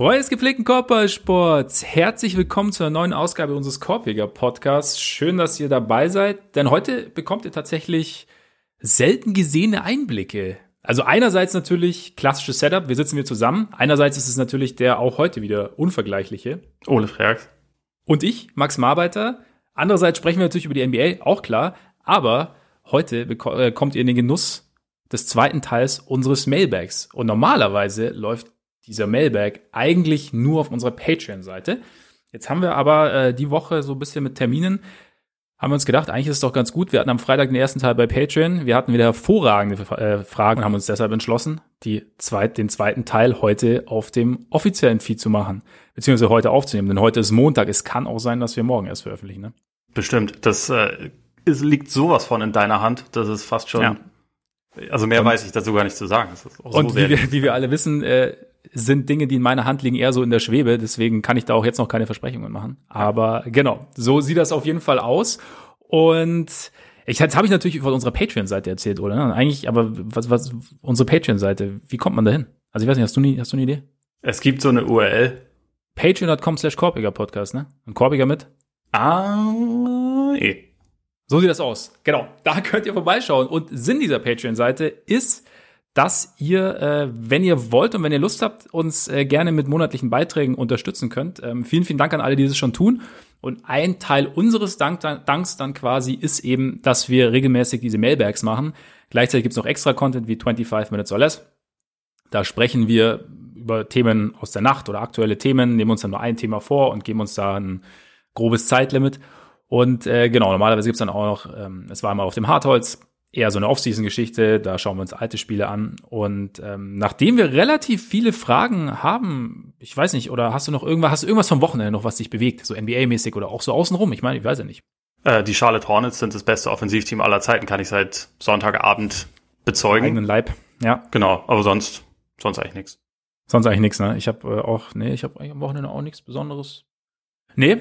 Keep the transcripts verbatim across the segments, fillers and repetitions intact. Freunde des gepflegten Korbballsports, herzlich willkommen zu einer neuen Ausgabe unseres Korbjäger-Podcasts. Schön, dass ihr dabei seid, denn heute bekommt ihr tatsächlich selten gesehene Einblicke. Also einerseits natürlich klassisches Setup, wir sitzen hier zusammen. Einerseits ist es natürlich der auch heute wieder unvergleichliche Ole Frags und ich, Max Marbeiter. Andererseits sprechen wir natürlich über die N B A, auch klar. Aber heute bek- kommt ihr in den Genuss des zweiten Teils unseres Mailbags. Und normalerweise läuft dieser Mailbag eigentlich nur auf unserer Patreon-Seite. Jetzt haben wir aber äh, die Woche so ein bisschen mit Terminen, haben wir uns gedacht, eigentlich ist es doch ganz gut. Wir hatten am Freitag den ersten Teil bei Patreon. Wir hatten wieder hervorragende äh, Fragen und haben uns deshalb entschlossen, die zweit, den zweiten Teil heute auf dem offiziellen Feed zu machen, beziehungsweise heute aufzunehmen. Denn heute ist Montag. Es kann auch sein, dass wir morgen erst veröffentlichen. Ne? Bestimmt. Das äh, es liegt sowas von in deiner Hand. Das ist fast schon, ja. Also mehr und, weiß ich dazu gar nicht zu sagen. Das ist auch und so wie, wir, wie wir alle wissen, äh, sind Dinge, die in meiner Hand liegen, eher so in der Schwebe. Deswegen kann ich da auch jetzt noch keine Versprechungen machen. Aber genau, so sieht das auf jeden Fall aus. Und ich, jetzt habe ich natürlich von unserer Patreon-Seite erzählt, oder? Eigentlich, aber was, was unsere Patreon-Seite, wie kommt man da hin? Also ich weiß nicht, hast du, nie, hast du eine Idee? Es gibt so eine U R L. Patreon.com slash Korbjäger-Podcast, ne? Und Korbjäger mit? Ah, eh. So sieht das aus. Genau, da könnt ihr vorbeischauen. Und Sinn dieser Patreon-Seite ist, dass ihr, äh, wenn ihr wollt und wenn ihr Lust habt, uns äh, gerne mit monatlichen Beiträgen unterstützen könnt. Ähm, vielen, vielen Dank an alle, die das schon tun. Und ein Teil unseres Dank, Danks dann quasi ist eben, dass wir regelmäßig diese Mailbags machen. Gleichzeitig gibt's noch extra Content wie fünfundzwanzig Minutes or Less. Da sprechen wir über Themen aus der Nacht oder aktuelle Themen, nehmen uns dann nur ein Thema vor und geben uns da ein grobes Zeitlimit. Und äh, genau, normalerweise gibt's dann auch noch, ähm, es war mal auf dem Hartholz, eher so eine Off-Season-Geschichte, da schauen wir uns alte Spiele an. Und ähm, nachdem wir relativ viele Fragen haben, ich weiß nicht, oder hast du noch irgendwas, hast du irgendwas vom Wochenende noch, was dich bewegt? So N B A-mäßig oder auch so außenrum? Ich meine, ich weiß ja nicht. Äh, die Charlotte Hornets sind das beste Offensivteam aller Zeiten, kann ich seit Sonntagabend bezeugen. Eigenen Leib, ja. Genau, aber sonst, sonst eigentlich nichts. Sonst eigentlich nichts, ne? Ich habe äh, auch, nee, ich habe eigentlich am Wochenende auch nichts Besonderes. Nee.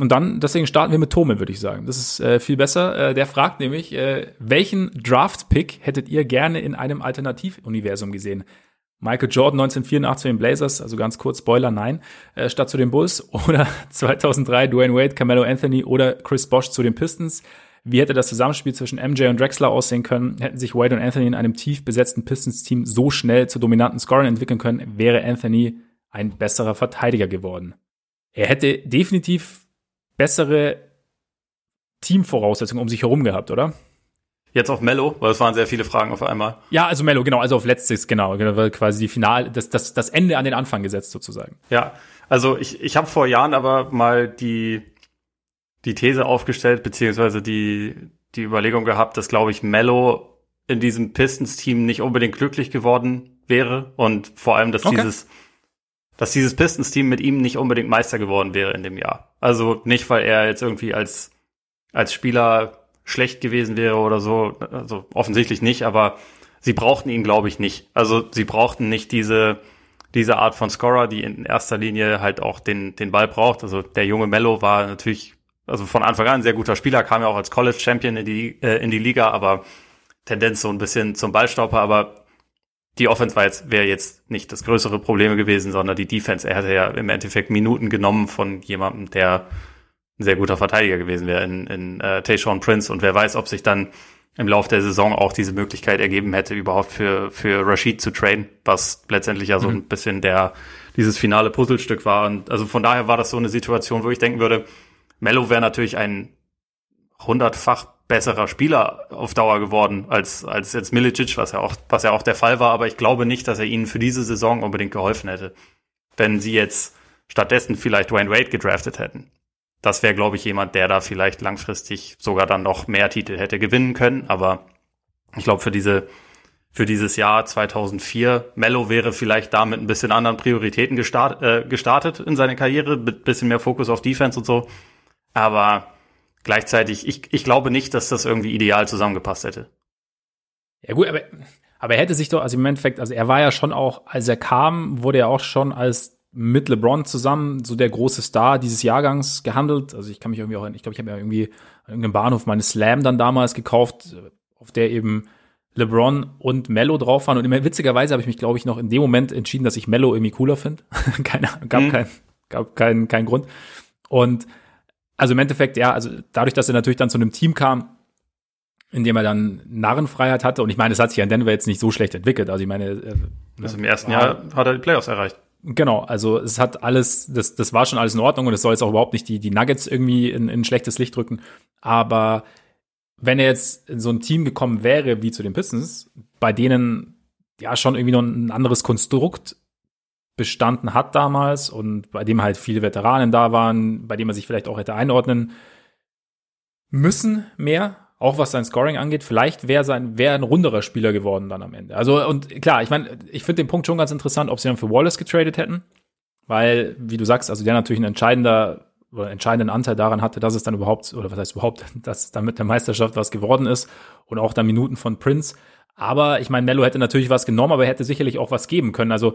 Und dann, deswegen starten wir mit Tome, würde ich sagen. Das ist äh, viel besser. Äh, der fragt nämlich, äh, welchen Draft-Pick hättet ihr gerne in einem Alternativuniversum gesehen? Michael Jordan neunzehnhundertvierundachtzig zu den Blazers, also ganz kurz, Spoiler, nein, äh, statt zu den Bulls. Oder zweitausenddrei Dwayne Wade, Carmelo Anthony oder Chris Bosh zu den Pistons. Wie hätte das Zusammenspiel zwischen M J und Draxler aussehen können? Hätten sich Wade und Anthony in einem tief besetzten Pistons-Team so schnell zu dominanten Scorern entwickeln können, wäre Anthony ein besserer Verteidiger geworden. Er hätte definitiv bessere Teamvoraussetzungen um sich herum gehabt, oder? Jetzt auf Melo, weil es waren sehr viele Fragen auf einmal. Ja, also Melo, genau, also auf letztes, genau, quasi die Final, das, das, das Ende an den Anfang gesetzt sozusagen. Ja, also ich, ich habe vor Jahren aber mal die, die These aufgestellt, beziehungsweise die, die Überlegung gehabt, dass, glaube ich, Melo in diesem Pistons-Team nicht unbedingt glücklich geworden wäre und vor allem, dass okay. dieses dass dieses Pistons-Team mit ihm nicht unbedingt Meister geworden wäre in dem Jahr. Also nicht, weil er jetzt irgendwie als als Spieler schlecht gewesen wäre oder so, also offensichtlich nicht, aber sie brauchten ihn, glaube ich, nicht. Also sie brauchten nicht diese diese Art von Scorer, die in erster Linie halt auch den den Ball braucht. Also der junge Melo war natürlich, also von Anfang an ein sehr guter Spieler, kam ja auch als College-Champion in die äh, in die Liga, aber Tendenz so ein bisschen zum Ballstauber, aber die Offense war jetzt, wäre jetzt nicht das größere Problem gewesen, sondern die Defense. Er hatte ja im Endeffekt Minuten genommen von jemandem, der ein sehr guter Verteidiger gewesen wäre in, in äh, Tayshaun Prince. Und wer weiß, ob sich dann im Laufe der Saison auch diese Möglichkeit ergeben hätte, überhaupt für für Rashid zu traden, was letztendlich ja so mhm. ein bisschen der dieses finale Puzzlestück war. Und also von daher war das so eine Situation, wo ich denken würde, Melo wäre natürlich ein hundertfach besserer Spieler auf Dauer geworden als als jetzt Miličić, was ja auch was ja auch der Fall war, aber ich glaube nicht, dass er ihnen für diese Saison unbedingt geholfen hätte, wenn sie jetzt stattdessen vielleicht Dwayne Wade gedraftet hätten. Das wäre, glaube ich, jemand, der da vielleicht langfristig sogar dann noch mehr Titel hätte gewinnen können, aber ich glaube, für diese für dieses Jahr zweitausendvier, Melo wäre vielleicht da mit ein bisschen anderen Prioritäten gestart, äh, gestartet in seine Karriere, mit bisschen mehr Fokus auf Defense und so, aber gleichzeitig, ich, ich glaube nicht, dass das irgendwie ideal zusammengepasst hätte. Ja gut, aber, aber er hätte sich doch, also im Endeffekt, also er war ja schon auch, als er kam, wurde er auch schon als mit LeBron zusammen so der große Star dieses Jahrgangs gehandelt. Also ich kann mich irgendwie auch, ich glaube, ich habe ja irgendwie an irgendeinem Bahnhof meine Slam dann damals gekauft, auf der eben LeBron und Melo drauf waren. Und immer witzigerweise habe ich mich, glaube ich, noch in dem Moment entschieden, dass ich Melo irgendwie cooler finde. Keine Ahnung, gab, mhm. kein, gab keinen kein Grund. Und also im Endeffekt, ja, also dadurch, dass er natürlich dann zu einem Team kam, in dem er dann Narrenfreiheit hatte. Und ich meine, es hat sich ja in Denver jetzt nicht so schlecht entwickelt. Also ich meine, äh, also im ersten war, Jahr hat er die Playoffs erreicht. Genau, also es hat alles, das, das war schon alles in Ordnung und es soll jetzt auch überhaupt nicht die, die Nuggets irgendwie in ein schlechtes Licht drücken. Aber wenn er jetzt in so ein Team gekommen wäre wie zu den Pistons, bei denen ja schon irgendwie noch ein anderes Konstrukt bestanden hat damals und bei dem halt viele Veteranen da waren, bei dem er sich vielleicht auch hätte einordnen müssen mehr, auch was sein Scoring angeht, vielleicht wäre sein wäre ein runderer Spieler geworden dann am Ende. Also und klar, ich meine, ich finde den Punkt schon ganz interessant, ob sie dann für Wallace getradet hätten, weil, wie du sagst, also der natürlich ein entscheidender oder entscheidenden Anteil daran hatte, dass es dann überhaupt, oder was heißt überhaupt, dass dann mit der Meisterschaft was geworden ist und auch dann Minuten von Prince. Aber ich meine, Melo hätte natürlich was genommen, aber er hätte sicherlich auch was geben können. Also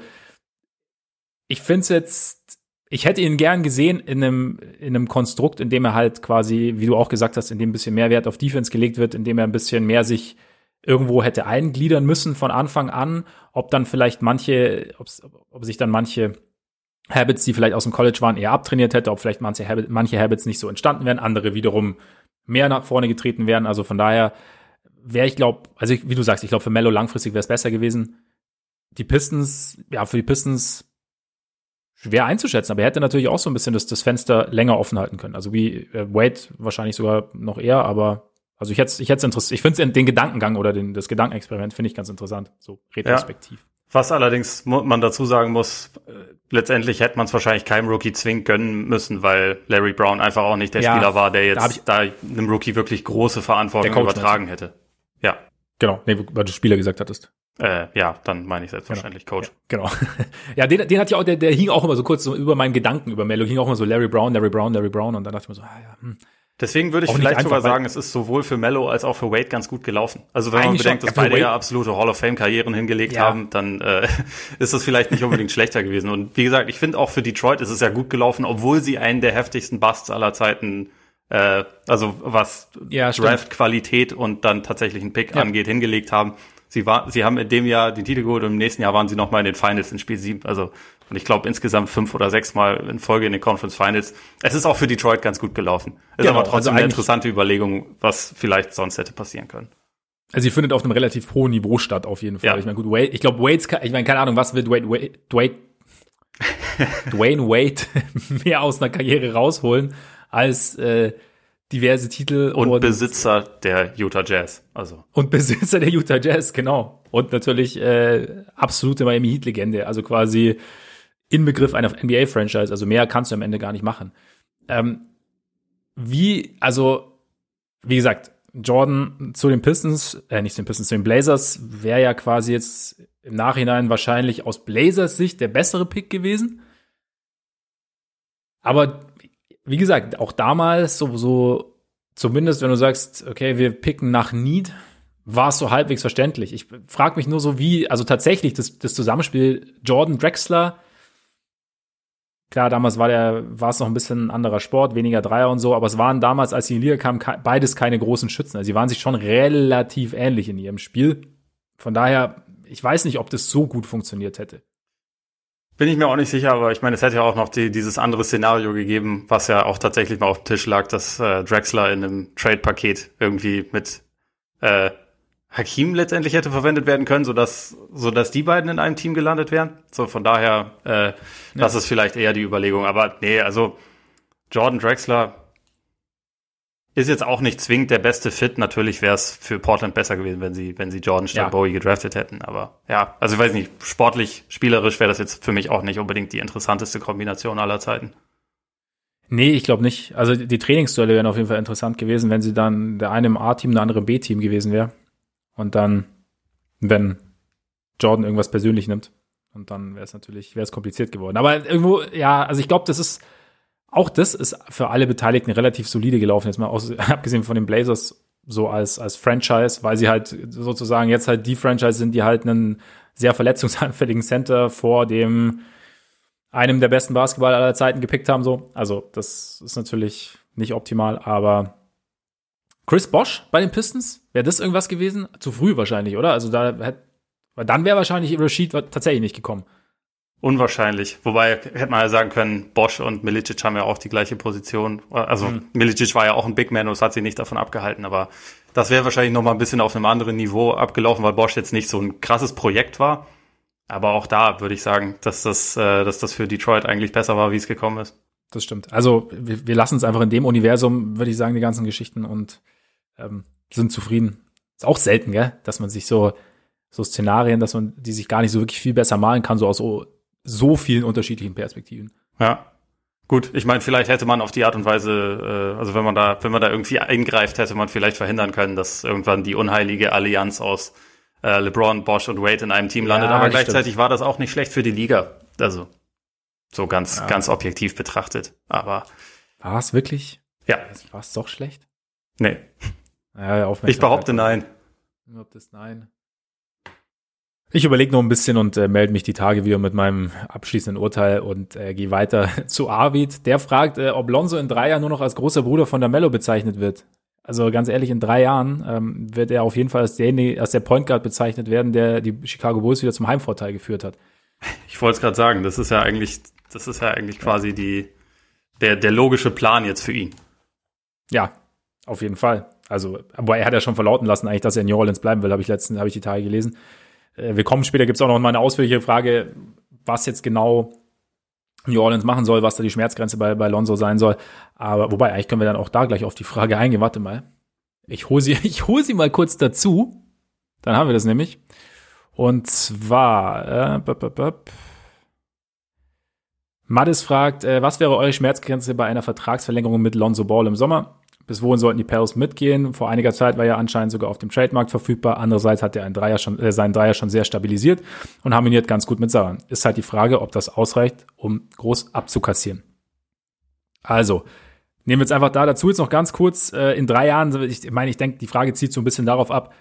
ich finde es jetzt, ich hätte ihn gern gesehen in einem, in einem Konstrukt, in dem er halt quasi, wie du auch gesagt hast, in dem ein bisschen mehr Wert auf Defense gelegt wird, in dem er ein bisschen mehr sich irgendwo hätte eingliedern müssen von Anfang an, ob dann vielleicht manche, ob sich dann manche Habits, die vielleicht aus dem College waren, eher abtrainiert hätte, ob vielleicht manche, Habit, manche Habits nicht so entstanden wären, andere wiederum mehr nach vorne getreten wären. Also von daher wäre ich, glaube, also ich, wie du sagst, ich glaube, für Melo langfristig wäre es besser gewesen. Die Pistons, ja, für die Pistons schwer einzuschätzen, aber er hätte natürlich auch so ein bisschen das, das Fenster länger offen halten können. Also wie äh, Wade wahrscheinlich sogar noch eher, aber also ich hätte ich hätte interess- ich finde den Gedankengang oder den, das Gedankenexperiment finde ich ganz interessant, so retrospektiv. Ja. Was allerdings man dazu sagen muss, äh, letztendlich hätte man es wahrscheinlich keinem Rookie zwingen können müssen, weil Larry Brown einfach auch nicht der ja, Spieler war, der jetzt da, da einem Rookie wirklich große Verantwortung übertragen hätte. Ja. Genau, nee, weil du Spieler gesagt hattest. Äh, ja, dann meine ich selbstverständlich genau. Coach. Ja, genau. Ja, den, den hatte ich auch, der, der hing auch immer so kurz so über meinen Gedanken über Melo, hing auch immer so Larry Brown, Larry Brown, Larry Brown und dann dachte ich mir so, ah ja, hm. Deswegen würde ich auch vielleicht einfach, sogar sagen, es ist sowohl für Melo als auch für Wade ganz gut gelaufen. Also wenn man bedenkt, schon, dass beide ja absolute Hall of Fame-Karrieren hingelegt ja. haben, dann äh, ist das vielleicht nicht unbedingt schlechter gewesen. Und wie gesagt, ich finde auch für Detroit ist es ja gut gelaufen, obwohl sie einen der heftigsten Busts aller Zeiten, äh, also was ja, Draft-Qualität und dann tatsächlich einen Pick ja. angeht, hingelegt haben. Sie, war, sie haben in dem Jahr den Titel geholt und im nächsten Jahr waren sie nochmal in den Finals in Spiel sieben. Also, und ich glaube insgesamt fünf oder sechs Mal in Folge in den Conference Finals. Es ist auch für Detroit ganz gut gelaufen. Es genau, ist aber trotzdem also eine interessante Überlegung, was vielleicht sonst hätte passieren können. Also, sie findet auf einem relativ hohen Niveau statt, auf jeden Fall. Ja. Ich meine, gut, Wade, ich glaube, Wade's, ich meine, keine Ahnung, was will Dwayne Wade, Dwayne, Dwayne Wade mehr aus einer Karriere rausholen als, äh, diverse Titel. Und, und Besitzer der Utah Jazz. also Und Besitzer der Utah Jazz, genau. Und natürlich äh, absolute Miami Heat-Legende. Also quasi Inbegriff einer N B A-Franchise. Also mehr kannst du am Ende gar nicht machen. Ähm, wie, also, wie gesagt, Jordan zu den Pistons, äh, nicht zu den Pistons, zu den Blazers, wäre ja quasi jetzt im Nachhinein wahrscheinlich aus Blazers Sicht der bessere Pick gewesen. Aber wie gesagt, auch damals, so, so zumindest wenn du sagst, okay, wir picken nach Need, war es so halbwegs verständlich. Ich frage mich nur so, wie, also tatsächlich das, das Zusammenspiel Jordan Draxler, klar, damals war der, war es noch ein bisschen ein anderer Sport, weniger Dreier und so, aber es waren damals, als die Liga kamen, ke- beides keine großen Schützen. Also sie waren sich schon relativ ähnlich in ihrem Spiel. Von daher, ich weiß nicht, ob das so gut funktioniert hätte. Bin ich mir auch nicht sicher, aber ich meine, es hätte ja auch noch die, dieses andere Szenario gegeben, was ja auch tatsächlich mal auf dem Tisch lag, dass äh, Draxler in einem Trade-Paket irgendwie mit äh, Hakeem letztendlich hätte verwendet werden können, sodass, sodass die beiden in einem Team gelandet wären. So, von daher, äh, ja. das ist vielleicht eher die Überlegung. Aber nee, also Jordan Draxler ist jetzt auch nicht zwingend der beste Fit. Natürlich wäre es für Portland besser gewesen, wenn sie, wenn sie Jordan statt ja. Bowie gedraftet hätten. Aber ja, also ich weiß nicht, sportlich, spielerisch wäre das jetzt für mich auch nicht unbedingt die interessanteste Kombination aller Zeiten. Nee, ich glaube nicht. Also die Trainingsduelle wären auf jeden Fall interessant gewesen, wenn sie dann der eine im A-Team, der andere im B-Team gewesen wäre. Und dann, wenn Jordan irgendwas persönlich nimmt. Und dann wäre es natürlich, wäre es kompliziert geworden. Aber irgendwo, ja, also ich glaube, das ist Auch das ist für alle Beteiligten relativ solide gelaufen, jetzt mal aus, abgesehen von den Blazers so als, als Franchise, weil sie halt sozusagen jetzt halt die Franchise sind, die halt einen sehr verletzungsanfälligen Center vor dem einem der besten Basketballer aller Zeiten gepickt haben. So. Also das ist natürlich nicht optimal, aber Chris Bosh bei den Pistons? Wäre das irgendwas gewesen? Zu früh wahrscheinlich, oder? Also da hätte, dann wäre wahrscheinlich Rashid tatsächlich nicht gekommen. Unwahrscheinlich. Wobei, hätte man ja sagen können, Bosh und Miličić haben ja auch die gleiche Position. Also mhm. Miličić war ja auch ein Big Man und es hat sie nicht davon abgehalten. Aber das wäre wahrscheinlich noch mal ein bisschen auf einem anderen Niveau abgelaufen, weil Bosh jetzt nicht so ein krasses Projekt war. Aber auch da würde ich sagen, dass das, äh, dass das für Detroit eigentlich besser war, wie es gekommen ist. Das stimmt. Also wir, wir lassen es einfach in dem Universum, würde ich sagen, die ganzen Geschichten und ähm, sind zufrieden. Ist auch selten, gell? Dass man sich so, so Szenarien, dass man die sich gar nicht so wirklich viel besser malen kann, so aus so vielen unterschiedlichen Perspektiven. Ja, gut. Ich meine, vielleicht hätte man auf die Art und Weise, äh, also wenn man da, wenn man da irgendwie eingreift, hätte man vielleicht verhindern können, dass irgendwann die unheilige Allianz aus äh, LeBron, Bosh und Wade in einem Team landet. Ja, aber gleichzeitig stimmt. War das auch nicht schlecht für die Liga. Also so ganz, ja. ganz objektiv betrachtet. Aber war es wirklich? Ja. War es doch schlecht? Nee. Naja, ich behaupte nein. Ich behaupte nein. Ich überlege noch ein bisschen und äh, melde mich die Tage wieder mit meinem abschließenden Urteil und äh, gehe weiter zu Arvid. Der fragt, äh, ob Lonzo in drei Jahren nur noch als großer Bruder von LaMelo bezeichnet wird. Also ganz ehrlich, in drei Jahren ähm, wird er auf jeden Fall als der, als der Point Guard bezeichnet werden, der die Chicago Bulls wieder zum Heimvorteil geführt hat. Ich wollte es gerade sagen, das ist ja eigentlich, das ist ja eigentlich quasi die, der, der logische Plan jetzt für ihn. Ja, auf jeden Fall. Also, aber er hat ja schon verlauten lassen, eigentlich, dass er in New Orleans bleiben will, habe ich letzten, habe ich die Tage gelesen. Wir kommen später, gibt es auch noch mal eine ausführliche Frage, was jetzt genau New Orleans machen soll, was da die Schmerzgrenze bei, bei Lonzo sein soll. Aber wobei, eigentlich können wir dann auch da gleich auf die Frage eingehen. Warte mal, ich hole sie, ich hol sie mal kurz dazu. Dann haben wir das nämlich. Und zwar, äh, b- b- b- Mattis fragt, äh, was wäre eure Schmerzgrenze bei einer Vertragsverlängerung mit Lonzo Ball im Sommer? Bis wohin sollten die Pels mitgehen? Vor einiger Zeit war er anscheinend sogar auf dem Trademarkt verfügbar. Andererseits hat er einen Dreier schon, äh, seinen Dreier schon sehr stabilisiert und harmoniert ganz gut mit Zion. Ist halt die Frage, ob das ausreicht, um groß abzukassieren. Also, nehmen wir jetzt einfach da dazu jetzt noch ganz kurz. Äh, in drei Jahren, ich meine, ich denke, die Frage zieht so ein bisschen darauf ab.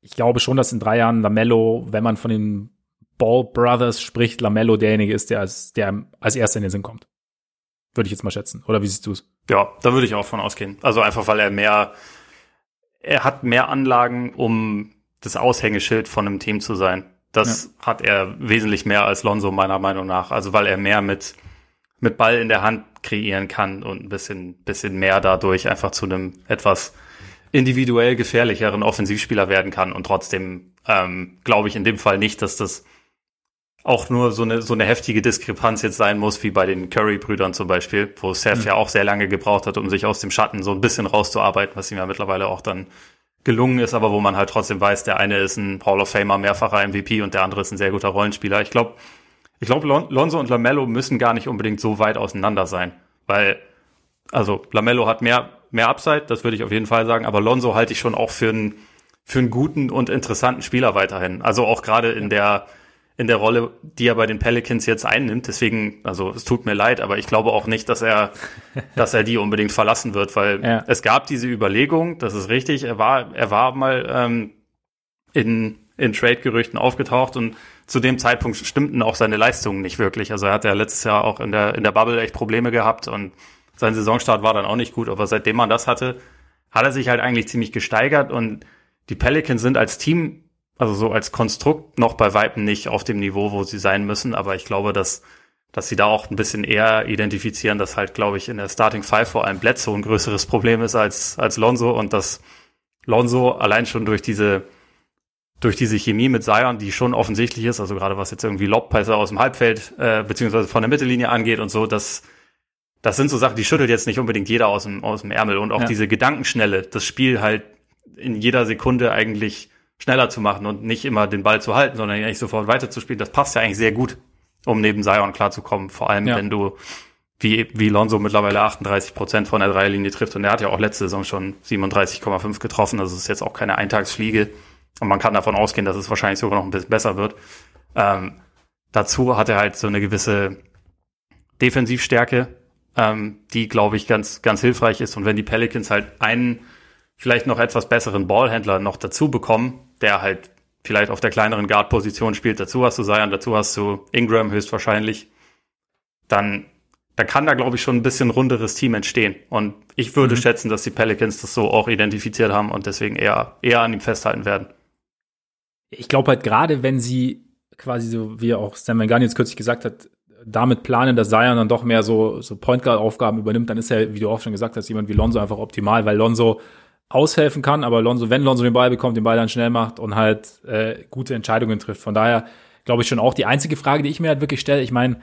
Ich glaube schon, dass in drei Jahren LaMelo, wenn man von den Ball Brothers spricht, LaMelo derjenige ist, der als, der als erster in den Sinn kommt. Würde ich jetzt mal schätzen. Oder wie siehst du es? Ja, da würde ich auch von ausgehen. Also einfach, weil er mehr, er hat mehr Anlagen, um das Aushängeschild von einem Team zu sein. Das ja. hat er wesentlich mehr als Lonzo, meiner Meinung nach. Also weil er mehr mit, mit Ball in der Hand kreieren kann und ein bisschen, bisschen mehr dadurch einfach zu einem etwas individuell gefährlicheren Offensivspieler werden kann. Und trotzdem ähm, glaube ich in dem Fall nicht, dass das auch nur so eine so eine heftige Diskrepanz jetzt sein muss, wie bei den Curry-Brüdern zum Beispiel, wo Seth mhm. ja auch sehr lange gebraucht hat, um sich aus dem Schatten so ein bisschen rauszuarbeiten, was ihm ja mittlerweile auch dann gelungen ist, aber wo man halt trotzdem weiß, der eine ist ein Hall of Famer, mehrfacher M V P und der andere ist ein sehr guter Rollenspieler. Ich glaube, ich glaube, Lonzo und LaMelo müssen gar nicht unbedingt so weit auseinander sein, weil, also LaMelo hat mehr mehr Upside, das würde ich auf jeden Fall sagen, aber Lonzo halte ich schon auch für einen für einen guten und interessanten Spieler weiterhin. Also auch gerade in der in der Rolle, die er bei den Pelicans jetzt einnimmt. Deswegen, also es tut mir leid, aber ich glaube auch nicht, dass er dass er die unbedingt verlassen wird, weil ja. es gab diese Überlegung, das ist richtig, er war er war mal ähm, in, in Trade-Gerüchten aufgetaucht und zu dem Zeitpunkt stimmten auch seine Leistungen nicht wirklich. Also er hat ja letztes Jahr auch in der, in der Bubble echt Probleme gehabt und sein Saisonstart war dann auch nicht gut, aber seitdem man das hatte, hat er sich halt eigentlich ziemlich gesteigert und die Pelicans sind als Team, also so als Konstrukt, noch bei Weitem nicht auf dem Niveau, wo sie sein müssen. Aber ich glaube, dass dass sie da auch ein bisschen eher identifizieren, dass halt, glaube ich, in der Starting Five vor allem Bledsoe ein größeres Problem ist als als Lonzo. Und dass Lonzo allein schon durch diese durch diese Chemie mit Zion, die schon offensichtlich ist, also gerade was jetzt irgendwie Lobpässe aus dem Halbfeld äh, beziehungsweise von der Mittellinie angeht und so, dass das sind so Sachen, die schüttelt jetzt nicht unbedingt jeder aus dem aus dem Ärmel. Und auch ja. diese Gedankenschnelle, das Spiel halt in jeder Sekunde eigentlich schneller zu machen und nicht immer den Ball zu halten, sondern eigentlich sofort weiterzuspielen, das passt ja eigentlich sehr gut, um neben Zion klarzukommen. Vor allem, ja. wenn du, wie, wie Lonzo mittlerweile achtunddreißig Prozent von der Dreierlinie trifft und er hat ja auch letzte Saison schon siebenunddreißig Komma fünf getroffen, also es ist jetzt auch keine Eintagsfliege und man kann davon ausgehen, dass es wahrscheinlich sogar noch ein bisschen besser wird. Ähm, dazu hat er halt so eine gewisse Defensivstärke, ähm, die, glaube ich, ganz, ganz hilfreich ist und wenn die Pelicans halt einen vielleicht noch etwas besseren Ballhändler noch dazu bekommen, der halt vielleicht auf der kleineren Guard-Position spielt, dazu hast du Zion, dazu hast du Ingram höchstwahrscheinlich, dann, da kann da, glaube ich, schon ein bisschen runderes Team entstehen. Und ich würde mhm. schätzen, dass die Pelicans das so auch identifiziert haben und deswegen eher, eher an ihm festhalten werden. Ich glaube halt gerade, wenn sie quasi so, wie auch Stan Van Gundy jetzt kürzlich gesagt hat, damit planen, dass Zion dann doch mehr so, so Point Guard-Aufgaben übernimmt, dann ist er, wie du auch schon gesagt hast, jemand wie Lonzo einfach optimal, weil Lonzo aushelfen kann, aber Lonzo, wenn Lonzo den Ball bekommt, den Ball dann schnell macht und halt äh, gute Entscheidungen trifft. Von daher glaube ich schon auch die einzige Frage, die ich mir halt wirklich stelle, ich meine,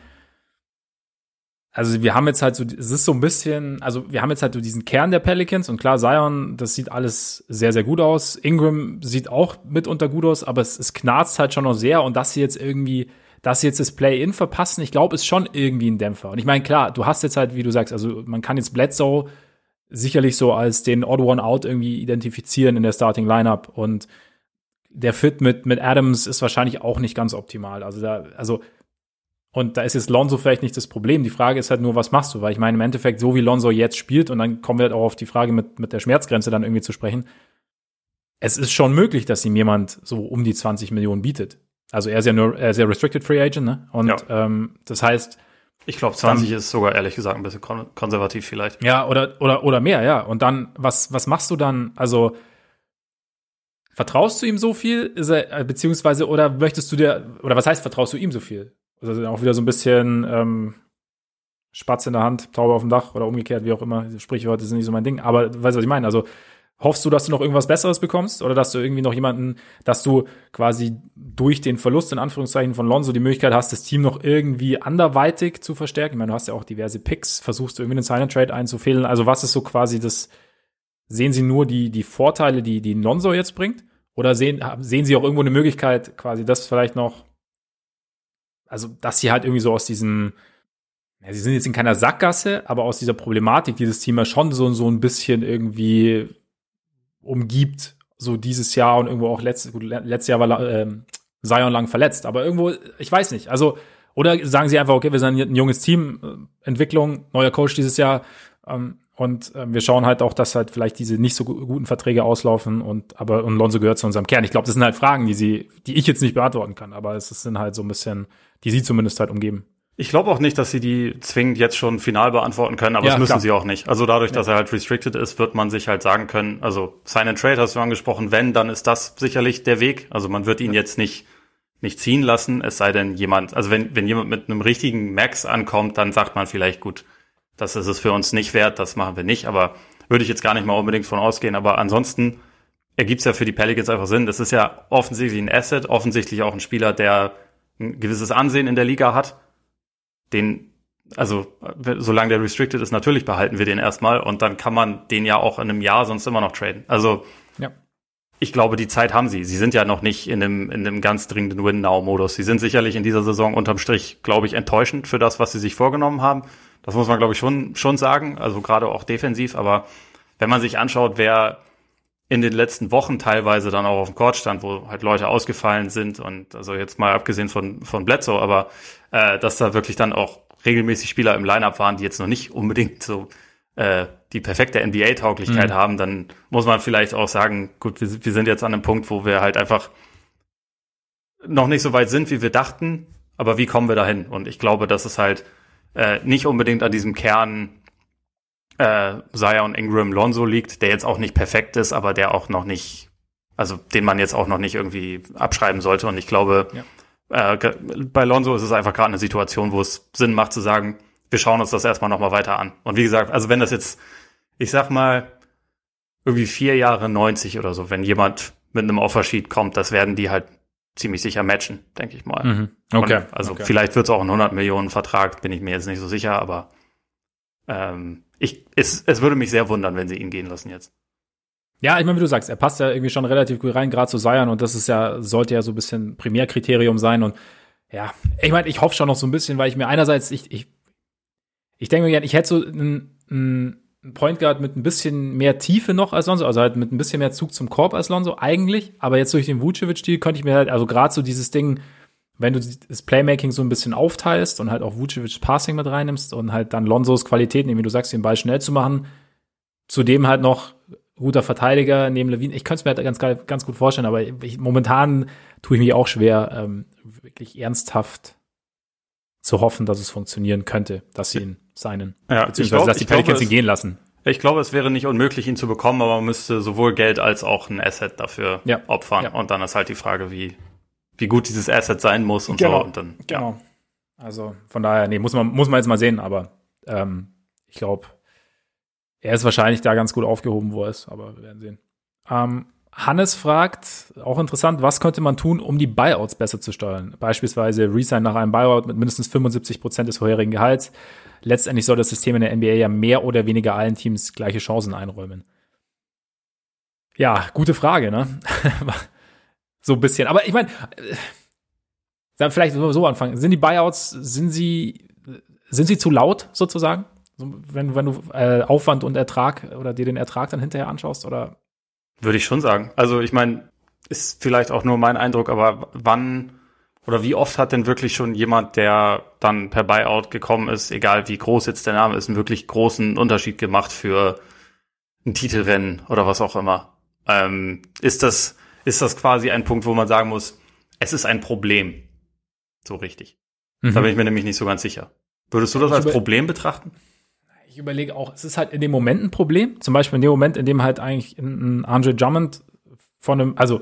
also wir haben jetzt halt so, es ist so ein bisschen, also wir haben jetzt halt so diesen Kern der Pelicans und klar, Zion, das sieht alles sehr, sehr gut aus. Ingram sieht auch mitunter gut aus, aber es, es knarzt halt schon noch sehr und dass sie jetzt irgendwie, dass sie jetzt das Play-In verpassen, ich glaube, ist schon irgendwie ein Dämpfer. Und ich meine, klar, du hast jetzt halt, wie du sagst, also man kann jetzt Bledsoe sicherlich so als den Odd-One-Out irgendwie identifizieren in der Starting-Lineup und der Fit mit, mit Adams ist wahrscheinlich auch nicht ganz optimal. Also da, also und da ist jetzt Lonzo vielleicht nicht das Problem. Die Frage ist halt nur, was machst du? Weil ich meine, im Endeffekt, so wie Lonzo jetzt spielt, und dann kommen wir halt auch auf die Frage mit, mit der Schmerzgrenze dann irgendwie zu sprechen, es ist schon möglich, dass ihm jemand so um die zwanzig Millionen bietet. Also er ist ja nur, er ist ja Restricted Free Agent, ne? Und ja. ähm, das heißt, ich glaube, zwanzig dann, ist sogar ehrlich gesagt ein bisschen kon- konservativ vielleicht. Ja, oder, oder, oder mehr, ja. Und dann, was, was machst du dann? Also, vertraust du ihm so viel? Ist er, beziehungsweise, oder möchtest du dir, oder was heißt, vertraust du ihm so viel? Also auch wieder so ein bisschen ähm, Spatz in der Hand, Taube auf dem Dach oder umgekehrt, wie auch immer. Diese Sprichwörter sind nicht so mein Ding, aber du weißt, was ich meine. Also, hoffst du, dass du noch irgendwas Besseres bekommst oder dass du irgendwie noch jemanden, dass du quasi durch den Verlust in Anführungszeichen von Lonzo die Möglichkeit hast, das Team noch irgendwie anderweitig zu verstärken? Ich meine, du hast ja auch diverse Picks, versuchst du irgendwie einen Sign-and-Trade einzufädeln. Also was ist so quasi das, sehen sie nur die, die Vorteile, die, die Lonzo jetzt bringt? Oder sehen, sehen sie auch irgendwo eine Möglichkeit, quasi das vielleicht noch, also dass sie halt irgendwie so aus diesem, ja, sie sind jetzt in keiner Sackgasse, aber aus dieser Problematik dieses Teams ja schon so, so ein bisschen irgendwie umgibt, so dieses Jahr und irgendwo auch letztes, gut, letztes Jahr war äh, Zion lang verletzt, aber irgendwo, ich weiß nicht, also, oder sagen sie einfach, okay, wir sind ein junges Team, Entwicklung, neuer Coach dieses Jahr ähm, und äh, wir schauen halt auch, dass halt vielleicht diese nicht so guten Verträge auslaufen und aber und Lonzo gehört zu unserem Kern. Ich glaube, das sind halt Fragen, die sie, die ich jetzt nicht beantworten kann, aber es sind halt so ein bisschen, die sie zumindest halt umgeben. Ich glaube auch nicht, dass sie die zwingend jetzt schon final beantworten können, aber ja, das müssen klar. sie auch nicht. Also dadurch, dass ja. er halt restricted ist, wird man sich halt sagen können, also Sign and Trade hast du angesprochen, wenn, dann ist das sicherlich der Weg. Also man wird ihn ja. jetzt nicht nicht ziehen lassen, es sei denn jemand, also wenn wenn jemand mit einem richtigen Max ankommt, dann sagt man vielleicht, gut, das ist es für uns nicht wert, das machen wir nicht, aber würde ich jetzt gar nicht mal unbedingt von ausgehen. Aber ansonsten ergibt es ja für die Pelicans einfach Sinn. Das ist ja offensichtlich ein Asset, offensichtlich auch ein Spieler, der ein gewisses Ansehen in der Liga hat. Den, also solange der restricted ist, natürlich behalten wir den erstmal und dann kann man den ja auch in einem Jahr sonst immer noch traden. Also ja. ich glaube, die Zeit haben sie. Sie sind ja noch nicht in einem, in einem ganz dringenden Win-Now-Modus. Sie sind sicherlich in dieser Saison unterm Strich, glaube ich, enttäuschend für das, was sie sich vorgenommen haben. Das muss man, glaube ich, schon, schon sagen. Also gerade auch defensiv. Aber wenn man sich anschaut, wer in den letzten Wochen teilweise dann auch auf dem Court stand, wo halt Leute ausgefallen sind und also jetzt mal abgesehen von von Bledsoe, aber äh, dass da wirklich dann auch regelmäßig Spieler im Lineup waren, die jetzt noch nicht unbedingt so äh, die perfekte N B A-Tauglichkeit mhm. haben, dann muss man vielleicht auch sagen, gut, wir, wir sind jetzt an einem Punkt, wo wir halt einfach noch nicht so weit sind, wie wir dachten, aber wie kommen wir dahin? Und ich glaube, das ist halt äh, nicht unbedingt an diesem Kern Äh, Zion, Ingram, Lonzo liegt, der jetzt auch nicht perfekt ist, aber der auch noch nicht, also den man jetzt auch noch nicht irgendwie abschreiben sollte. Und ich glaube, ja. äh, bei Lonzo ist es einfach gerade eine Situation, wo es Sinn macht zu sagen, wir schauen uns das erstmal nochmal weiter an. Und wie gesagt, also wenn das jetzt, ich sag mal, irgendwie vier Jahre neunzig oder so, wenn jemand mit einem Offersheet kommt, das werden die halt ziemlich sicher matchen, denke ich mal. Mhm. Okay. Und also okay. vielleicht wird es auch ein hundert Millionen Vertrag, bin ich mir jetzt nicht so sicher, aber ähm, Ich, es, es würde mich sehr wundern, wenn sie ihn gehen lassen jetzt. Ja, ich meine, wie du sagst, er passt ja irgendwie schon relativ gut rein, gerade zu Zion, und das ist ja, sollte ja so ein bisschen Primärkriterium sein. Und ja, ich meine, ich hoffe schon noch so ein bisschen, weil ich mir einerseits, ich ich, ich denke mir gerne, ich hätte so einen, einen Point Guard mit ein bisschen mehr Tiefe noch als Lonzo, also halt mit ein bisschen mehr Zug zum Korb als Lonzo eigentlich, aber jetzt durch den Vucevic-Stil könnte ich mir halt, also gerade so dieses Ding, wenn du das Playmaking so ein bisschen aufteilst und halt auch Vucevic Passing mit reinnimmst und halt dann Lonzos Qualitäten, wie du sagst, den Ball schnell zu machen, zudem halt noch guter Verteidiger neben Levine. Ich könnte es mir halt ganz, ganz gut vorstellen, aber ich, momentan tue ich mich auch schwer, ähm, wirklich ernsthaft zu hoffen, dass es funktionieren könnte, dass sie ihn signen, ja, beziehungsweise glaub, dass die Pelicans ihn gehen lassen. Ich glaube, es wäre nicht unmöglich, ihn zu bekommen, aber man müsste sowohl Geld als auch ein Asset dafür ja. opfern. Ja. Und dann ist halt die Frage, wie, wie gut dieses Asset sein muss und genau. so. Und dann, genau. Ja. Also von daher, nee, muss man, muss man jetzt mal sehen, aber ähm, ich glaube, er ist wahrscheinlich da ganz gut aufgehoben, wo er ist, aber wir werden sehen. Ähm, Hannes fragt, auch interessant, was könnte man tun, um die Buyouts besser zu steuern? Beispielsweise Resign nach einem Buyout mit mindestens fünfundsiebzig Prozent des vorherigen Gehalts. Letztendlich soll das System in der N B A ja mehr oder weniger allen Teams gleiche Chancen einräumen. Ja, gute Frage, ne? So ein bisschen. Aber ich meine, vielleicht so anfangen. Sind die Buyouts, sind sie, sind sie zu laut sozusagen? Wenn, wenn du äh, Aufwand und Ertrag oder dir den Ertrag dann hinterher anschaust, oder? Würde ich schon sagen. Also ich meine, ist vielleicht auch nur mein Eindruck, aber wann oder wie oft hat denn wirklich schon jemand, der dann per Buyout gekommen ist, egal wie groß jetzt der Name ist, einen wirklich großen Unterschied gemacht für ein Titelrennen oder was auch immer? Ähm, ist das, ist das quasi ein Punkt, wo man sagen muss, es ist ein Problem? So richtig. Mhm. Da bin ich mir nämlich nicht so ganz sicher. Würdest du das als Problem betrachten? Ich überlege auch, es ist halt in dem Moment ein Problem. Zum Beispiel in dem Moment, in dem halt eigentlich ein Andre Drummond von einem, also